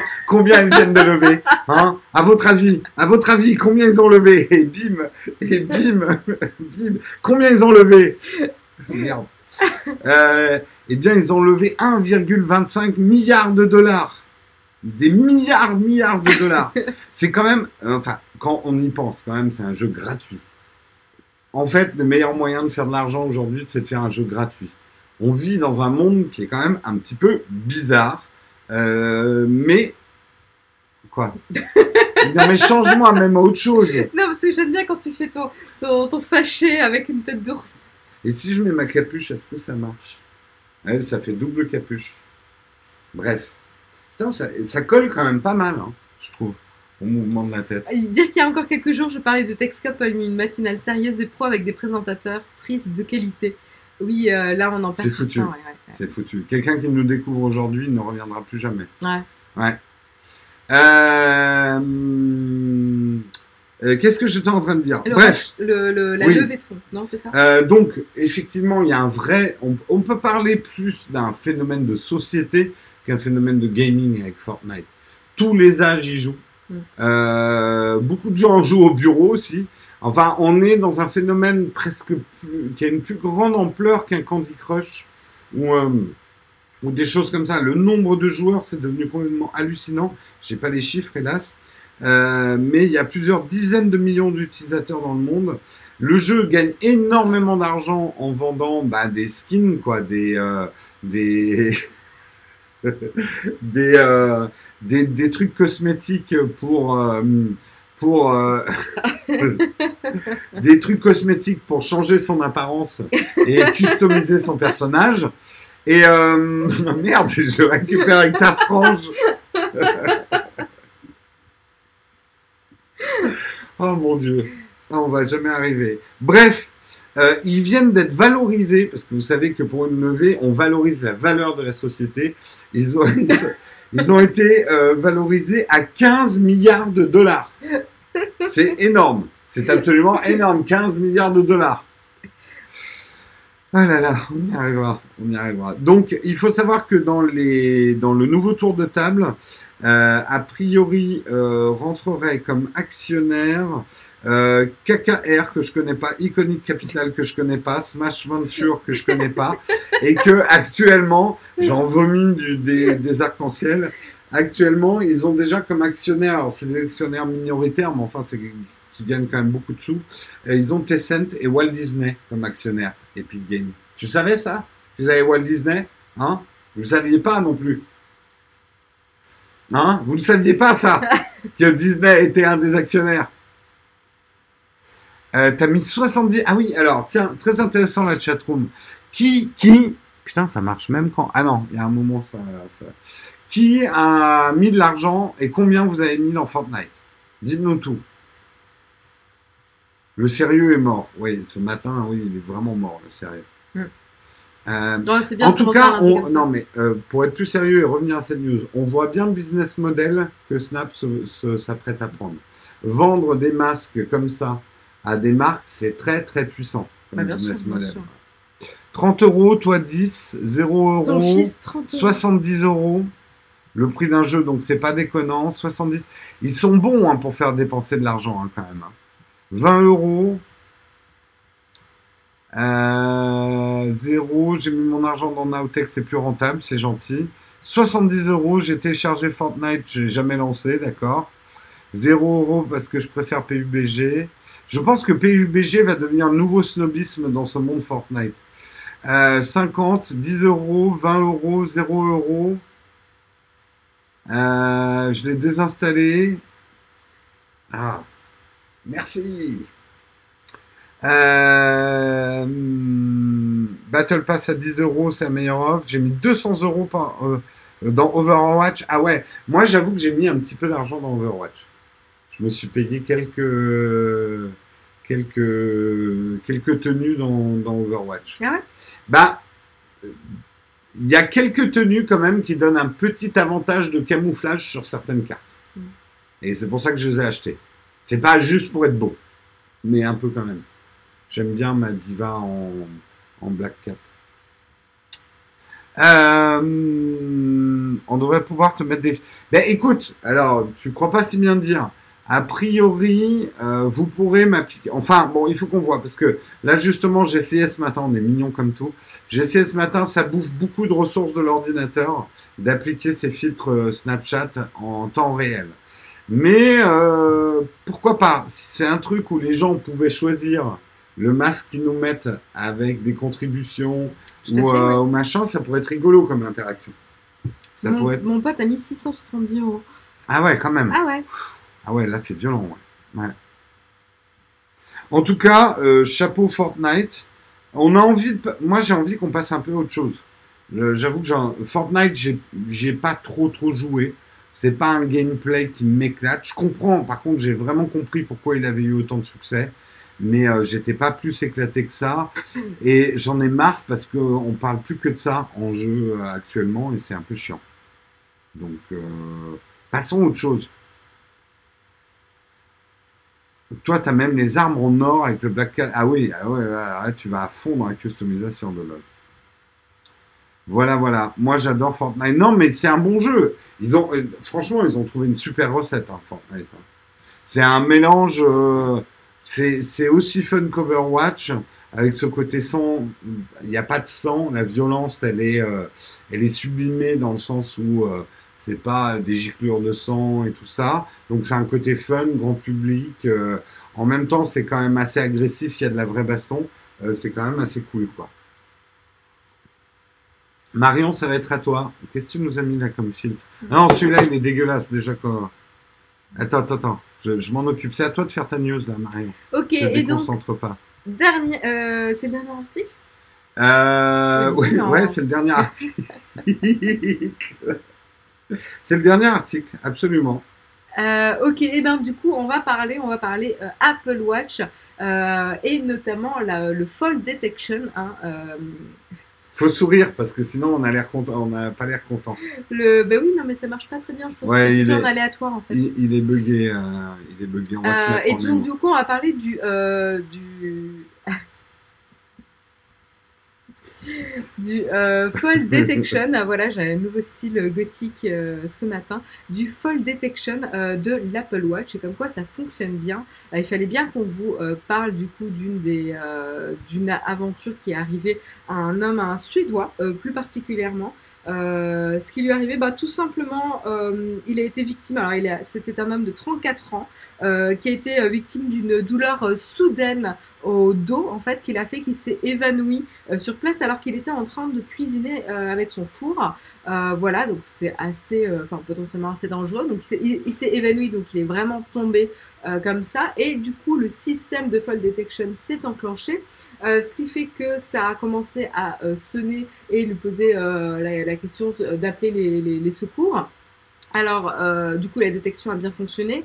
ils viennent de lever, hein? À votre avis, combien ils ont levé? Et bim, combien ils ont levé? Merde. Eh bien, ils ont levé 1,25 milliard de dollars. Des milliards de dollars. C'est quand même, enfin, quand on y pense, quand même, c'est un jeu gratuit. En fait, le meilleur moyen de faire de l'argent aujourd'hui, c'est de faire un jeu gratuit. On vit dans un monde qui est quand même un petit peu bizarre. Mais quoi? Non mais change-moi même à autre chose. Non parce que j'aime bien quand tu fais ton fâché avec une tête d'ours. Et si je mets ma capuche, est-ce que ça marche? Ouais, ça fait double capuche. Bref, putain ça colle quand même pas mal, hein, je trouve, au mouvement de la tête. Dire qu'il y a encore quelques jours, je parlais de Techscope à une matinale sérieuse et pro avec des présentateurs tristes de qualité. Oui, là, on en parle. C'est foutu. Ouais. C'est foutu. Quelqu'un qui nous découvre aujourd'hui ne reviendra plus jamais. Ouais. Qu'est-ce que j'étais en train de dire? Bref. La levée de fonds, non, c'est ça? Donc, effectivement, il y a un vrai... On peut parler plus d'un phénomène de société qu'un phénomène de gaming avec Fortnite. Tous les âges y jouent. Beaucoup de gens jouent au bureau aussi. Enfin, on est dans un phénomène presque qui a une plus grande ampleur qu'un Candy Crush ou des choses comme ça. Le nombre de joueurs, c'est devenu complètement hallucinant. J'ai pas les chiffres, hélas. Mais il y a plusieurs dizaines de millions d'utilisateurs dans le monde. Le jeu gagne énormément d'argent en vendant des skins, quoi, des trucs cosmétiques pour des trucs cosmétiques pour changer son apparence et customiser son personnage. Et merde, je récupère avec ta frange. Oh mon Dieu, on va jamais arriver. Bref, ils viennent d'être valorisés, parce que vous savez que pour une levée, on valorise la valeur de la société. Ils ont été valorisés à 15 milliards de dollars. C'est énorme. C'est absolument énorme. 15 milliards de dollars. Ah là là, on y arrivera, on y arrivera. Donc, il faut savoir que dans le nouveau tour de table, a priori, rentrerait comme actionnaire KKR, que je connais pas, Iconic Capital, que je connais pas, Smash Venture, que je connais pas, et que actuellement, j'en vomis des arcs-en-ciel. Actuellement, ils ont déjà comme actionnaire, alors c'est des actionnaires minoritaires, mais enfin, c'est qui gagnent quand même beaucoup de sous. Et ils ont Tencent et Walt Disney comme actionnaires, Epic Games. Tu savais ça? Vous avez Walt Disney? Hein? Vous ne saviez pas non plus? Hein? Vous ne saviez pas ça? Que Disney était un des actionnaires? T'as mis 70... Ah oui, alors, tiens, très intéressant la chatroom. Qui... Putain, ça marche même quand... Ah non, il y a un moment, ça... Qui a mis de l'argent et combien vous avez mis dans Fortnite? Dites-nous tout. Le sérieux est mort. Oui, ce matin, oui, il est vraiment mort, le sérieux. Mm. C'est bien en tout cas, non, mais pour être plus sérieux et revenir à cette news, on voit bien le business model que Snap s'apprête à prendre. Vendre des masques comme ça à des marques, c'est très, très puissant comme business model. 30 €, toi 10, 0 €, fils, 70 €. Le prix d'un jeu, donc c'est pas déconnant. 70. Ils sont bons hein, pour faire dépenser de l'argent hein, quand même. 20 €. 0, j'ai mis mon argent dans Nowtech, c'est plus rentable, c'est gentil. 70 €, j'ai téléchargé Fortnite, j'ai jamais lancé, d'accord. 0 € parce que je préfère PUBG. Je pense que PUBG va devenir un nouveau snobisme dans ce monde Fortnite. 50, 10 €, 20 €, 0 €. Je l'ai désinstallé. Ah, merci. Battle Pass à 10 €, c'est la meilleure offre. J'ai mis 200 € dans Overwatch. Ah ouais, moi j'avoue que j'ai mis un petit peu d'argent dans Overwatch. Je me suis payé quelques tenues dans Overwatch. Ah ouais? Bah, il y a quelques tenues quand même qui donnent un petit avantage de camouflage sur certaines cartes. Mmh. Et c'est pour ça que je les ai achetées. C'est pas juste pour être beau, mais un peu quand même. J'aime bien ma diva en Black Cat. On devrait pouvoir te mettre des... Ben écoute, alors tu crois pas si bien dire. A priori, vous pourrez m'appliquer... Enfin, bon, il faut qu'on voit, parce que là, justement, j'ai essayé ce matin, on est mignons comme tout, j'ai essayé ce matin, ça bouffe beaucoup de ressources de l'ordinateur, d'appliquer ces filtres Snapchat en temps réel. Mais, pourquoi pas? C'est un truc où les gens pouvaient choisir le masque qu'ils nous mettent avec des contributions ou machin, ça pourrait être rigolo comme interaction. Ça pourrait être... Mon pote a mis 670 €. Ah ouais, quand même. Ah ouais. Ah ouais, là, c'est violent, ouais. Ouais. En tout cas, chapeau Fortnite. On a envie de... Moi, j'ai envie qu'on passe un peu à autre chose. J'avoue que Fortnite, j'ai pas trop joué. C'est pas un gameplay qui m'éclate. Je comprends. Par contre, j'ai vraiment compris pourquoi il avait eu autant de succès. Mais j'étais pas plus éclaté que ça. Et j'en ai marre parce qu'on parle plus que de ça en jeu actuellement. Et c'est un peu chiant. Donc, passons à autre chose. Toi, tu as même les armes en or avec le Black Cat. Ah oui, là, tu vas à fond dans la customisation de LoL. Voilà, voilà. Moi, j'adore Fortnite. Non, mais c'est un bon jeu. Franchement, ils ont trouvé une super recette, hein, Fortnite. C'est un mélange... c'est aussi fun qu'Overwatch, avec ce côté sang. Il n'y a pas de sang. La violence, elle est sublimée dans le sens où... c'est pas des giclures de sang et tout ça. Donc, c'est un côté fun, grand public. En même temps, c'est quand même assez agressif. Il y a de la vraie baston. C'est quand même assez cool, quoi. Marion, ça va être à toi. Qu'est-ce que tu nous as mis là comme filtre? Non, celui-là, il est dégueulasse déjà. Quoi. Attends. Je m'en occupe. C'est à toi de faire ta news, là, Marion. Ok, et donc... concentre pas. C'est le dernier article ouais, c'est le dernier article. C'est le dernier article, absolument. Ok, et bien du coup, on va parler Apple Watch et notamment le Fall Detection. Hein, faut sourire parce que sinon on n'a pas l'air content. Ben oui, non mais ça marche pas très bien. Je pense que c'est en aléatoire en fait. Il est bugué. On va se mettre et en donc du coup, on va parler du Du Fall Detection, voilà, j'ai un nouveau style gothique ce matin, du Fall Detection de l'Apple Watch, et comme quoi ça fonctionne bien. Il fallait bien qu'on vous parle du coup d'une aventure qui est arrivée à un homme, à un Suédois plus particulièrement. Ce qui lui est arrivé, bah, tout simplement, il a été victime, c'était un homme de 34 ans qui a été victime d'une douleur soudaine au dos, en fait, qui l'a fait qu'il s'est évanoui sur place alors qu'il était en train de cuisiner avec son four. Voilà, donc c'est assez, potentiellement assez dangereux. Donc il s'est évanoui, donc il est vraiment tombé comme ça. Et du coup, le système de Fall Detection s'est enclenché. Ce qui fait que ça a commencé à sonner et lui poser la question d'appeler les secours. Alors, du coup, la détection a bien fonctionné.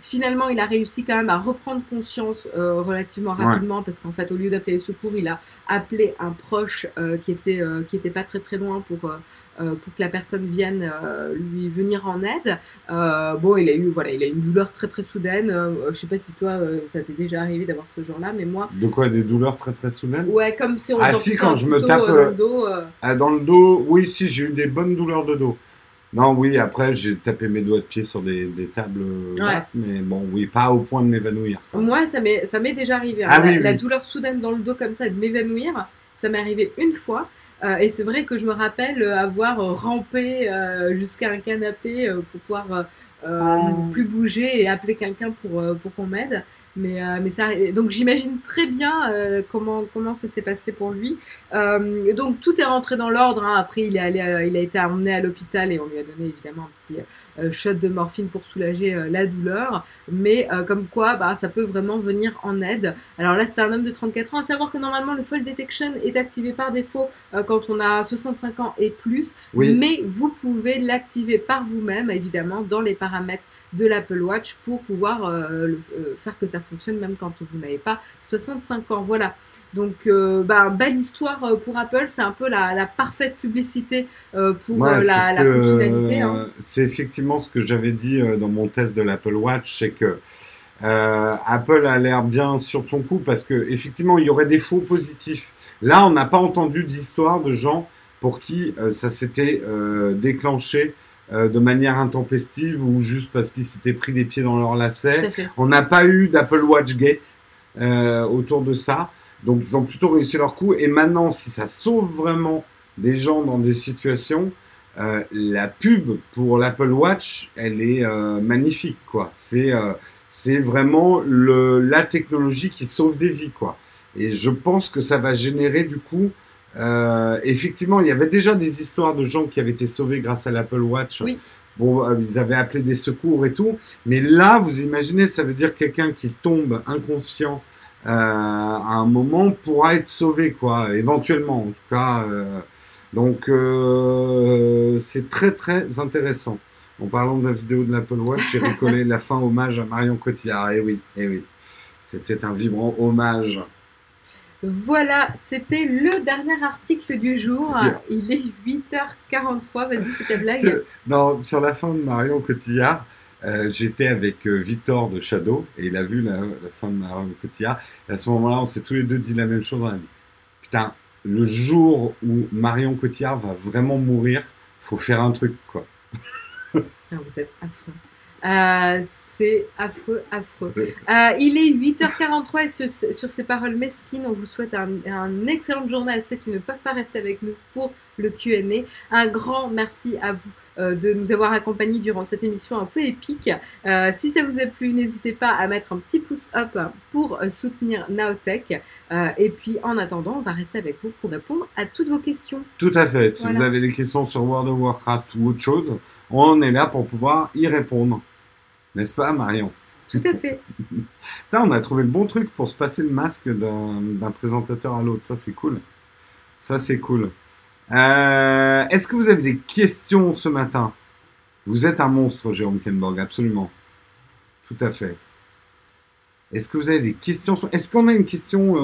Finalement, il a réussi quand même à reprendre conscience relativement rapidement, ouais, parce qu'en fait, au lieu d'appeler les secours, il a appelé un proche qui était pas très très loin pour que la personne vienne lui venir en aide. Bon, il a eu une douleur très très soudaine. Je sais pas si toi, ça t'est déjà arrivé d'avoir ce genre-là, mais moi. De quoi, des douleurs très très soudaines? Ouais, comme si on. Ah si, quand je me tape dans le dos. Ah, dans le dos, oui, si, j'ai eu des bonnes douleurs de dos. Non, oui, après, j'ai tapé mes doigts de pied sur des tables, ouais, battes, mais bon, oui, pas au point de m'évanouir. Moi, ça m'est déjà arrivé. Hein. Ah, la douleur soudaine dans le dos comme ça, de m'évanouir, ça m'est arrivé une fois. Et c'est vrai que je me rappelle avoir rampé jusqu'à un canapé pour pouvoir ne plus bouger et appeler quelqu'un pour qu'on m'aide. Mais ça, donc j'imagine très bien comment ça s'est passé pour lui. Donc tout est rentré dans l'ordre, hein. Après il a été emmené à l'hôpital et on lui a donné évidemment un petit shot de morphine pour soulager la douleur. Mais comme quoi, bah, ça peut vraiment venir en aide. Alors là, c'était un homme de 34 ans. À savoir que normalement le Fall Detection est activé par défaut quand on a 65 ans et plus. Oui. Mais vous pouvez l'activer par vous-même, évidemment, dans les paramètres de l'Apple Watch pour pouvoir faire que ça fonctionne même quand vous n'avez pas 65 ans. Voilà. Donc, belle histoire pour Apple. C'est un peu la parfaite publicité pour la fonctionnalité. Hein. C'est effectivement ce que j'avais dit dans mon test de l'Apple Watch, c'est que Apple a l'air bien sur son coup parce que effectivement, il y aurait des faux positifs. Là, on n'a pas entendu d'histoire de gens pour qui ça s'était déclenché de manière intempestive ou juste parce qu'ils s'étaient pris les pieds dans leur lacet. On n'a pas eu d'Apple Watch Gate autour de ça. Donc, ils ont plutôt réussi leur coup. Et maintenant, si ça sauve vraiment des gens dans des situations, la pub pour l'Apple Watch, elle est magnifique, quoi. C'est vraiment la technologie qui sauve des vies, quoi. Et je pense que ça va générer, du coup, effectivement, il y avait déjà des histoires de gens qui avaient été sauvés grâce à l'Apple Watch. Oui. Bon, ils avaient appelé des secours et tout. Mais là, vous imaginez, ça veut dire quelqu'un qui tombe inconscient à un moment pourra être sauvé, quoi, éventuellement, en tout cas. Donc, c'est très, très intéressant. En parlant de la vidéo de l'Apple Watch, j'ai recollé la fin hommage à Marion Cotillard. Eh oui. C'était un vibrant hommage. Voilà, c'était le dernier article du jour. Il est 8h43, vas-y, fais ta blague. Non, sur la fin de Marion Cotillard, j'étais avec Victor de Shadow et il a vu la fin de Marion Cotillard. Et à ce moment-là, on s'est tous les deux dit la même chose. On a dit, putain, le jour où Marion Cotillard va vraiment mourir, faut faire un truc, quoi. Non, vous êtes affreux. C'est affreux, affreux. Il est 8h43 et sur ces paroles mesquines, on vous souhaite un excellente journée à ceux qui ne peuvent pas rester avec nous pour le Q&A. Un grand merci à vous de nous avoir accompagnés durant cette émission un peu épique. Si ça vous a plu, n'hésitez pas à mettre un petit pouce up pour soutenir Nowtech. Et puis en attendant, on va rester avec vous pour répondre à toutes vos questions. Tout à fait. Si vous avez des questions sur World of Warcraft ou autre chose, on est là pour pouvoir y répondre. N'est-ce pas, Marion? Tout à fait. Putain, on a trouvé le bon truc pour se passer le masque d'un présentateur à l'autre. Ça, c'est cool. Ça, c'est cool. Est-ce que vous avez des questions ce matin? Vous êtes un monstre, Jérôme Kenborg, absolument. Tout à fait. Est-ce que vous avez des questions? Est-ce qu'on a une question?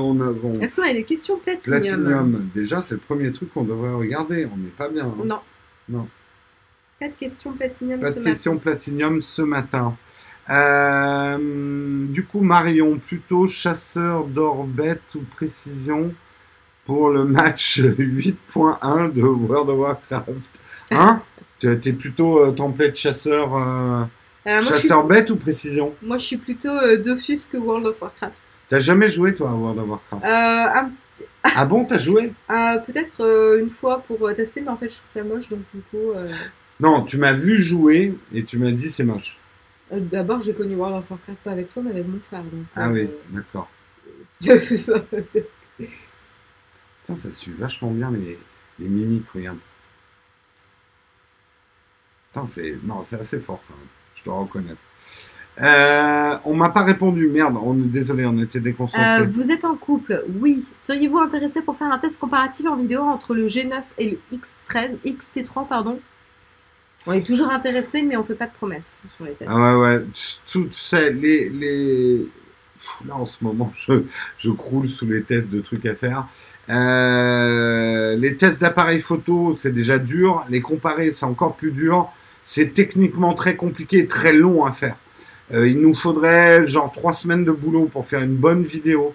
Est-ce qu'on a des questions Platinum? Platinum, déjà, c'est le premier truc qu'on devrait regarder. On n'est pas bien. Hein? Non. Non. Pas de questions Platinum ce matin. Pas de questions Platinum ce matin. Du coup, Marion, plutôt chasseur d'or bête ou précision? pour le match 8.1 de World of Warcraft. Hein? T'es plutôt template chasseur, chasseur bête ou précision? Moi, je suis plutôt Dofus que World of Warcraft. T'as jamais joué, toi, à World of Warcraft? Ah bon, t'as joué? Peut-être une fois pour tester, mais en fait, je trouve ça moche, donc du coup... Non, tu m'as vu jouer et tu m'as dit c'est moche. D'abord, j'ai connu World of Warcraft, pas avec toi, mais avec mon frère. Donc, ah oui, d'accord. Putain, ça suit vachement bien les mimiques, regarde. Putain, c'est assez fort quand même, je dois reconnaître. On m'a pas répondu, merde, désolé, on était déconcentrés. Vous êtes en couple, oui. Seriez-vous intéressé pour faire un test comparatif en vidéo entre le G9 et le X13, XT3, pardon? On est toujours intéressé, mais on fait pas de promesses sur les tests. Ah ouais, ouais. Tout ça, Là, en ce moment, je croule sous les tests de trucs à faire. Les tests d'appareils photo, c'est déjà dur. Les comparer, c'est encore plus dur. C'est techniquement très compliqué et très long à faire. Il nous faudrait genre 3 semaines de boulot pour faire une bonne vidéo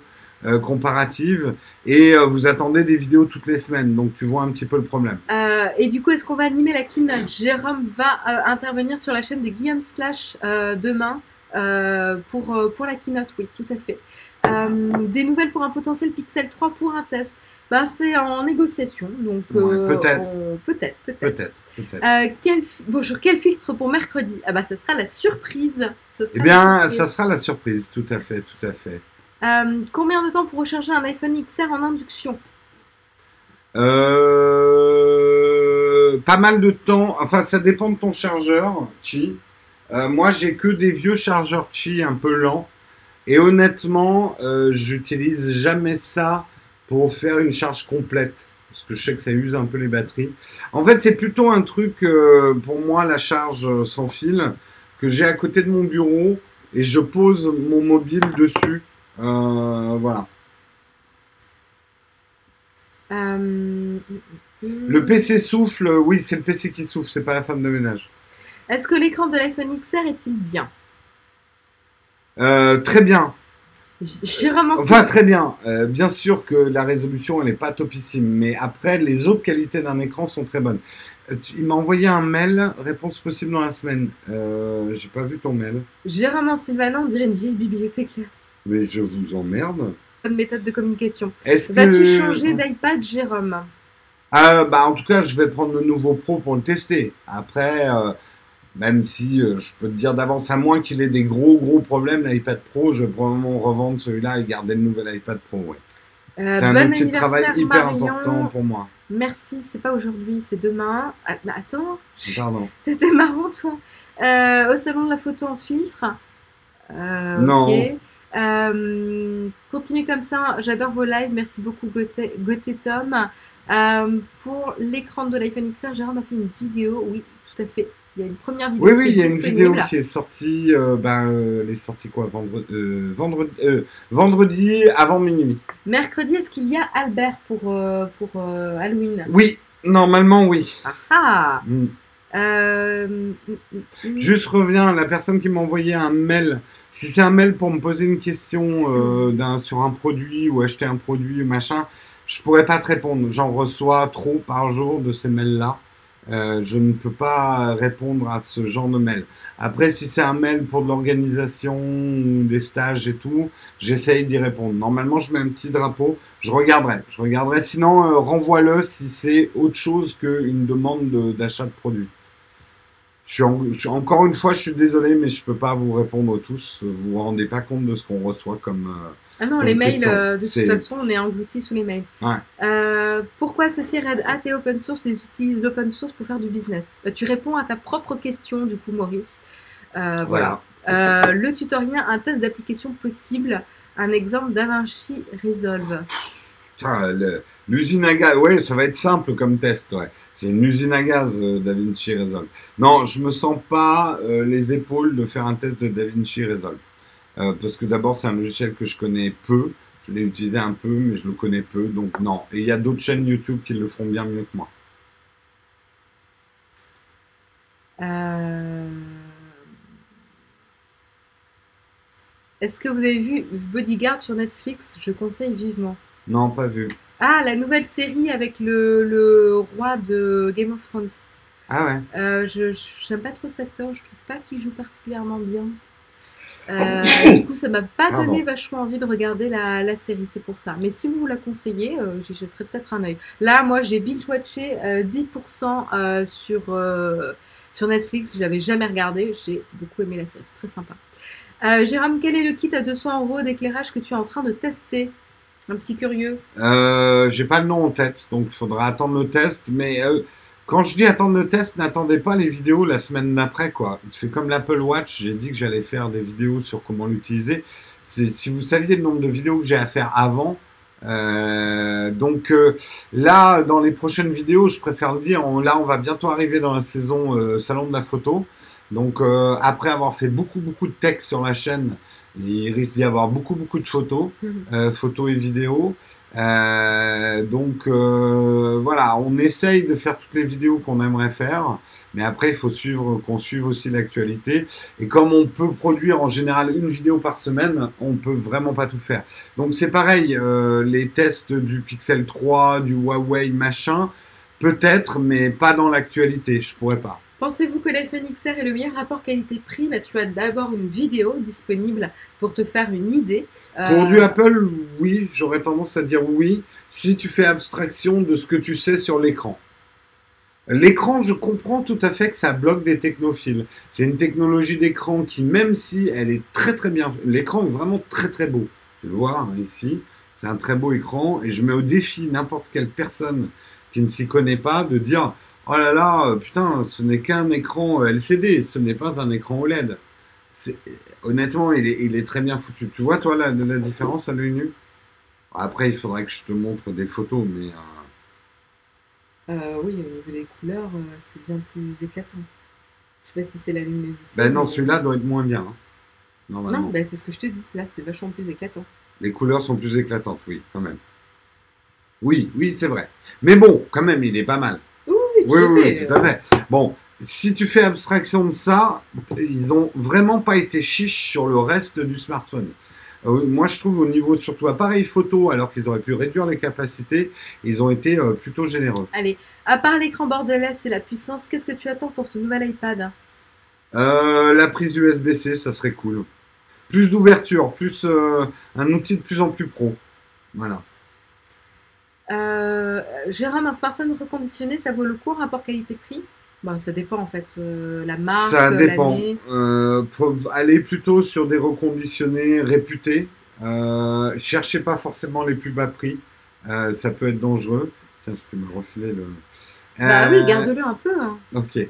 comparative. Et vous attendez des vidéos toutes les semaines. Donc, tu vois un petit peu le problème. Et du coup, est-ce qu'on va animer la keynote? Jérôme va intervenir sur la chaîne de Guillaume Slash demain. Pour la keynote, oui, tout à fait. Des nouvelles pour un potentiel Pixel 3 pour un test. Ben, c'est en négociation, donc peut-être. Bonjour, quel filtre pour mercredi? Ah ben, ça sera la surprise. Eh bien, ça sera la surprise, tout à fait, tout à fait. Combien de temps pour recharger un iPhone XR en induction? Pas mal de temps. Enfin, ça dépend de ton chargeur, Chi. Moi, j'ai que des vieux chargeurs Qi un peu lents. Et honnêtement, j'utilise jamais ça pour faire une charge complète. Parce que je sais que ça use un peu les batteries. En fait, c'est plutôt un truc, pour moi, la charge sans fil, que j'ai à côté de mon bureau et je pose mon mobile dessus. Voilà. Le PC souffle, oui, c'est le PC qui souffle, c'est pas la femme de ménage. Est-ce que l'écran de l'iPhone XR est-il bien? Très bien. Enfin, très bien. Bien sûr que la résolution, elle n'est pas topissime. Mais après, les autres qualités d'un écran sont très bonnes. Il m'a envoyé un mail, réponse possible dans la semaine. J'ai pas vu ton mail. Jérôme Sylvain, on dirait une vieille bibliothèque. Mais je vous emmerde. Bonne méthode de communication. Vas-tu changer d'iPad, Jérôme? En tout cas, je vais prendre le nouveau Pro pour le tester. Après... Même si je peux te dire d'avance, à moins qu'il ait des gros problèmes, l'iPad Pro, je vais probablement revendre celui-là et garder le nouvel iPad Pro. Ouais. C'est un outil de travail hyper important pour moi. Merci, c'est pas aujourd'hui, c'est demain. Ah, bah attends, c'était marrant toi. Au salon de la photo en filtre. Non. Okay. Continuez comme ça, j'adore vos lives, merci beaucoup Gothé Tom. Pour l'écran de l'iPhone XR, Jérôme a fait une vidéo, oui, tout à fait. Il y a une première vidéo. Oui, oui, il y a une vidéo qui est sortie. Elle est sortie quoi, vendredi avant minuit. Mercredi, est-ce qu'il y a Albert pour Halloween? Oui, normalement oui. Ah. Juste reviens à la personne qui m'a envoyé un mail. Si c'est un mail pour me poser une question sur un produit ou acheter un produit ou machin, je pourrais pas te répondre. J'en reçois trop par jour de ces mails-là. Je ne peux pas répondre à ce genre de mail. Après, si c'est un mail pour de l'organisation, des stages et tout, j'essaye d'y répondre. Normalement, je mets un petit drapeau. Je regarderai. Sinon, renvoie-le si c'est autre chose qu'une demande d'achat de produit. Encore une fois, je suis désolé, mais je ne peux pas vous répondre à tous. Vous ne vous rendez pas compte de ce qu'on reçoit comme Ah non, les mails, de toute façon, on est engloutis sous les mails. Ouais. Pourquoi associer Red Hat et Open Source? Ils utilisent l'Open Source pour faire du business. Tu réponds à ta propre question, du coup, Maurice. Voilà. Le tutoriel, un test d'application possible, un exemple d'Avinci Resolve. L'usine à gaz, ouais, ça va être simple comme test, ouais. C'est une usine à gaz, DaVinci Resolve. Non, je me sens pas les épaules de faire un test de DaVinci Resolve. Parce que d'abord, c'est un logiciel que je connais peu. Je l'ai utilisé un peu, mais je le connais peu, donc non. Et il y a d'autres chaînes YouTube qui le font bien mieux que moi. Est-ce que vous avez vu Bodyguard sur Netflix? Je conseille vivement. Non, pas vu. Ah, la nouvelle série avec le roi de Game of Thrones. Ah ouais. J'aime pas trop cet acteur, je trouve pas qu'il joue particulièrement bien. Du coup, ça m'a pas donné vachement envie de regarder la série, c'est pour ça. Mais si vous la conseillez, j'y jetterai peut-être un œil. Là, moi, j'ai binge-watché 10% sur Netflix, je l'avais jamais regardé, j'ai beaucoup aimé la série, c'est très sympa. Jérôme, quel est le kit à 200 € d'éclairage que tu es en train de tester ? Un petit curieux. J'ai pas le nom en tête, donc il faudra attendre nos tests. Mais quand je dis attendre nos tests, n'attendez pas les vidéos la semaine d'après, quoi. C'est comme l'Apple Watch, j'ai dit que j'allais faire des vidéos sur comment l'utiliser. Si vous saviez le nombre de vidéos que j'ai à faire avant. Donc là, dans les prochaines vidéos, je préfère le dire, on va bientôt arriver dans la saison salon de la photo. Donc après avoir fait beaucoup de textes sur la chaîne, il risque d'y avoir beaucoup de photos, photos et vidéos. Donc voilà, on essaye de faire toutes les vidéos qu'on aimerait faire, mais après il faut qu'on suive aussi l'actualité. Et comme on peut produire en général une vidéo par semaine, on peut vraiment pas tout faire. Donc c'est pareil, les tests du Pixel 3, du Huawei machin, peut-être, mais pas dans l'actualité, je pourrais pas. Pensez-vous que l'iPhone XR est le meilleur rapport qualité-prix? Bah, tu as d'abord une vidéo disponible pour te faire une idée. Pour du Apple, oui, j'aurais tendance à dire oui, si tu fais abstraction de ce que tu sais sur l'écran. L'écran, je comprends tout à fait que ça bloque des technophiles. C'est une technologie d'écran qui, même si elle est très bien... L'écran est vraiment très beau. Tu le vois hein, ici, c'est un très beau écran. Et je mets au défi n'importe quelle personne qui ne s'y connaît pas de dire... Oh là là, putain, ce n'est qu'un écran LCD, ce n'est pas un écran OLED. Honnêtement, il est très bien foutu. Tu vois, toi, la différence à l'œil nu? Après, il faudrait que je te montre des photos, mais... oui, au niveau des couleurs, c'est bien plus éclatant. Je ne sais pas si c'est la luminosité. Ben non, celui-là doit être moins bien. Hein, normalement. Non, ben c'est ce que je te dis. Là, c'est vachement plus éclatant. Les couleurs sont plus éclatantes, oui, quand même. Oui, c'est vrai. Mais bon, quand même, il est pas mal. Oui, tout à fait. Bon, si tu fais abstraction de ça, ils ont vraiment pas été chiches sur le reste du smartphone. Moi, je trouve au niveau surtout appareil photo, alors qu'ils auraient pu réduire les capacités, ils ont été plutôt généreux. Allez, à part l'écran bordelais et la puissance, qu'est-ce que tu attends pour ce nouvel iPad? La prise USB-C, ça serait cool. Plus d'ouverture, plus un outil de plus en plus pro. Voilà. Jérôme, un smartphone reconditionné, ça vaut le coup, rapport qualité-prix? Bon, ça dépend en fait, la marque, ça dépend. Allez plutôt sur des reconditionnés réputés. Cherchez pas forcément les plus bas prix. Ça peut être dangereux. Tiens, je peux me refiler le... Bah oui, garde-le un peu. Hein. Ok.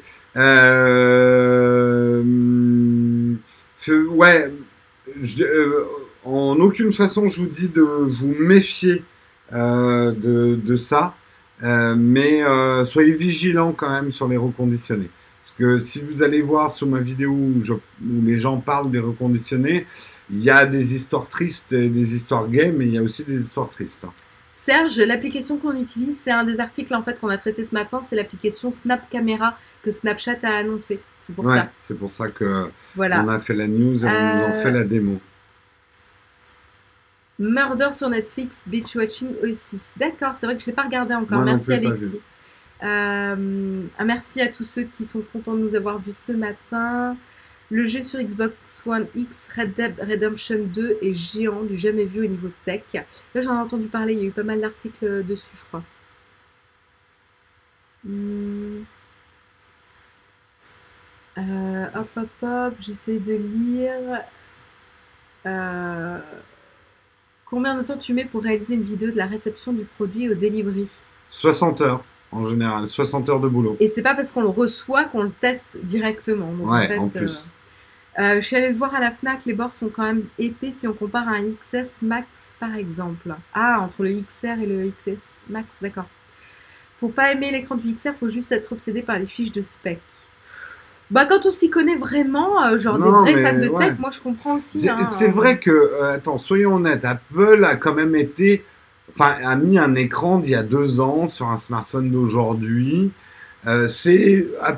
Ouais. En aucune façon, je vous dis de vous méfier de ça, mais soyez vigilants quand même sur les reconditionnés, parce que si vous allez voir sur ma vidéo où les gens parlent des reconditionnés, il y a des histoires tristes et des histoires gays, mais il y a aussi des histoires tristes. Serge, l'application qu'on utilise, c'est un des articles en fait qu'on a traité ce matin, c'est l'application Snap Camera que Snapchat a annoncé. C'est pour ça. C'est pour ça que voilà. On a fait la news et on en fait la démo. Murder sur Netflix, Beach Watching aussi. D'accord, c'est vrai que je ne l'ai pas regardé encore. Moi, merci Alexis. Merci à tous ceux qui sont contents de nous avoir vus ce matin. Le jeu sur Xbox One X, Red Dead Redemption 2 est géant, du jamais vu au niveau tech. Là, j'en ai entendu parler, il y a eu pas mal d'articles dessus, je crois. Hop, j'essaie de lire... Combien de temps tu mets pour réaliser une vidéo de la réception du produit au delivery? 60 heures, en général. 60 heures de boulot. Et c'est pas parce qu'on le reçoit qu'on le teste directement. Donc, ouais, en fait, en plus. Je suis allée le voir à la FNAC, les bords sont quand même épais si on compare à un XS Max, par exemple. Ah, entre le XR et le XS Max, d'accord. Pour pas aimer l'écran du XR, faut juste être obsédé par les fiches de spec. Bah quand on s'y connaît vraiment, genre non, des vrais fans de tech, moi je comprends aussi. C'est vrai que, attends, soyons honnêtes, Apple a quand même été, enfin a mis un écran d'il y a 2 ans sur un smartphone d'aujourd'hui. Apple,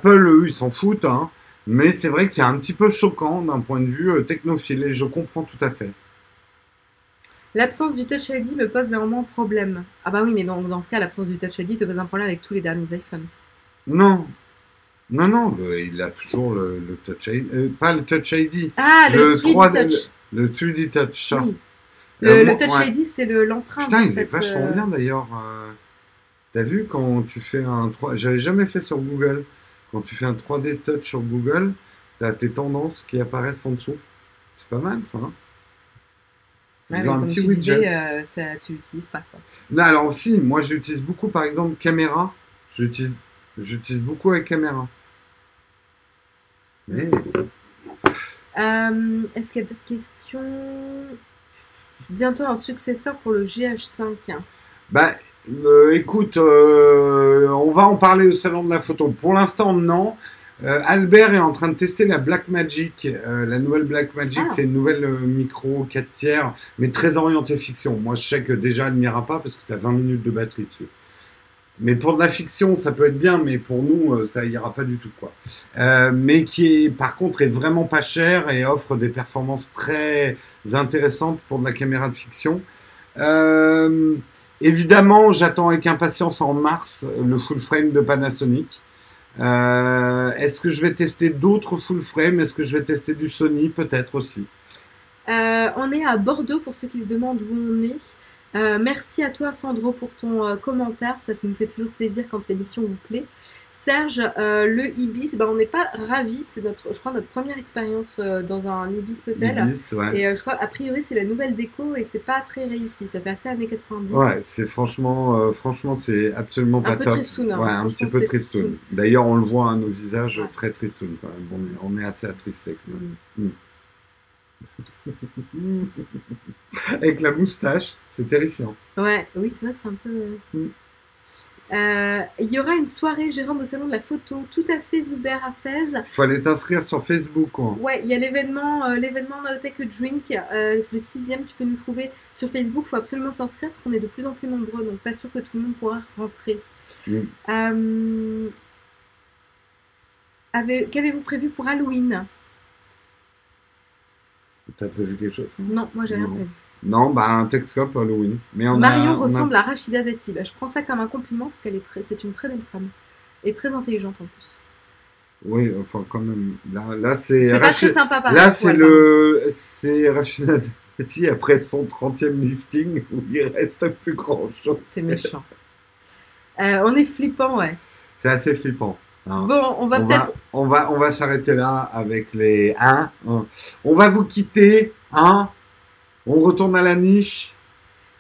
eux, ils s'en foutent, hein, mais c'est vrai que c'est un petit peu choquant d'un point de vue technophile et je comprends tout à fait. L'absence du Touch ID me pose néanmoins problème. Ah bah oui, mais donc dans ce cas, l'absence du Touch ID te pose un problème avec tous les derniers iPhones. Non. Non, non, il a toujours le Touch ID. Pas le Touch ID. Ah, le 3D Touch. Le 3D Touch, ça. Oui. Le Touch ouais. ID, c'est l'empreinte. Putain, il est vachement bien d'ailleurs. T'as vu quand tu fais un 3D... J'avais jamais fait sur Google. Quand tu fais un 3D Touch sur Google, t'as tes tendances qui apparaissent en dessous. C'est pas mal, ça. Hein ils ont un petit widget. Disais, ça, tu l'utilises pas. Quoi. Non, alors aussi, moi, j'utilise beaucoup, par exemple, caméra. J'utilise beaucoup avec caméra. Mais... est-ce qu'il y a d'autres questions? Bientôt un successeur pour le GH5. Bah, écoute, on va en parler au salon de la photo. Pour l'instant, non. Albert est en train de tester la Blackmagic. La nouvelle Blackmagic, c'est une nouvelle micro 4 tiers, mais très orientée fiction. Moi, je sais que déjà, elle n'ira pas parce que tu as 20 minutes de batterie dessus. Mais pour de la fiction, ça peut être bien, mais pour nous, ça ira pas du tout, quoi. Mais qui, par contre, est vraiment pas cher et offre des performances très intéressantes pour de la caméra de fiction. Évidemment, j'attends avec impatience en mars le full frame de Panasonic. Est-ce que je vais tester d'autres full frame? Est-ce que je vais tester du Sony? Peut-être aussi. On est à Bordeaux, pour ceux qui se demandent où on est. Merci à toi Sandro pour ton commentaire, ça nous fait toujours plaisir quand l'émission vous plaît. Serge, le Ibis, ben, on n'est pas ravis, c'est notre, je crois notre première expérience dans un Ibis hôtel. Ibis, ouais. Et je crois a priori c'est la nouvelle déco et c'est pas très réussi, ça fait assez années 90. Ouais, c'est franchement, franchement c'est absolument pas top. Un peu tristoun. Hein, ouais, un petit peu tristoun. D'ailleurs on le voit à nos visages très tristoun quand même, on est assez attristés quand même. Mm. Avec la moustache, c'est terrifiant. Ouais, oui, c'est vrai que c'est un peu. Il y aura une soirée, Jérôme, au salon de la photo, tout à fait Zuber à Fès. Il faut aller t'inscrire sur Facebook. Hein. Ouais, il y a l'événement Nowtech Drink, c'est le 6e, tu peux nous trouver sur Facebook. Il faut absolument s'inscrire parce qu'on est de plus en plus nombreux, donc pas sûr que tout le monde pourra rentrer. Mm. Qu'avez-vous prévu pour Halloween ? T'as prévu quelque chose? Non, moi j'ai rien prévu. Non, bah un Techscope Halloween. Mais on Marion ressemble à Rachida Dati. Bah, je prends ça comme un compliment parce qu'elle est c'est une très belle femme et très intelligente en plus. Oui, enfin quand même. Là c'est pas très sympa. Là c'est Rachida Dati après son 30e lifting où il reste plus grand chose. C'est méchant. On est flippant, ouais. C'est assez flippant. Hein. Bon, on va peut-être... On va s'arrêter là avec les 1. Hein. On va vous quitter. Hein. On retourne à la niche.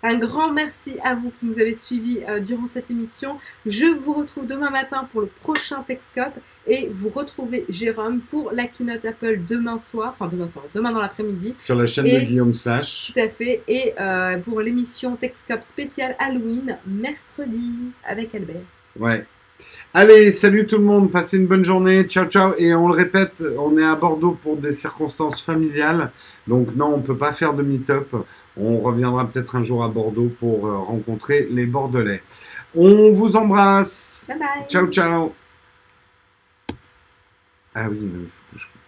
Un grand merci à vous qui nous avez suivis durant cette émission. Je vous retrouve demain matin pour le prochain Techscope et vous retrouvez Jérôme pour la keynote Apple demain soir, enfin demain soir, demain dans l'après-midi. Sur la chaîne de Guillaume Slash. Tout à fait. Et pour l'émission Techscope spéciale Halloween, mercredi avec Albert. Ouais. Allez, salut tout le monde, passez une bonne journée, ciao ciao, et on le répète, on est à Bordeaux pour des circonstances familiales, donc non, on ne peut pas faire de meet-up, on reviendra peut-être un jour à Bordeaux pour rencontrer les Bordelais. On vous embrasse, bye bye. Ciao ciao. Ah oui, mais il faut que je...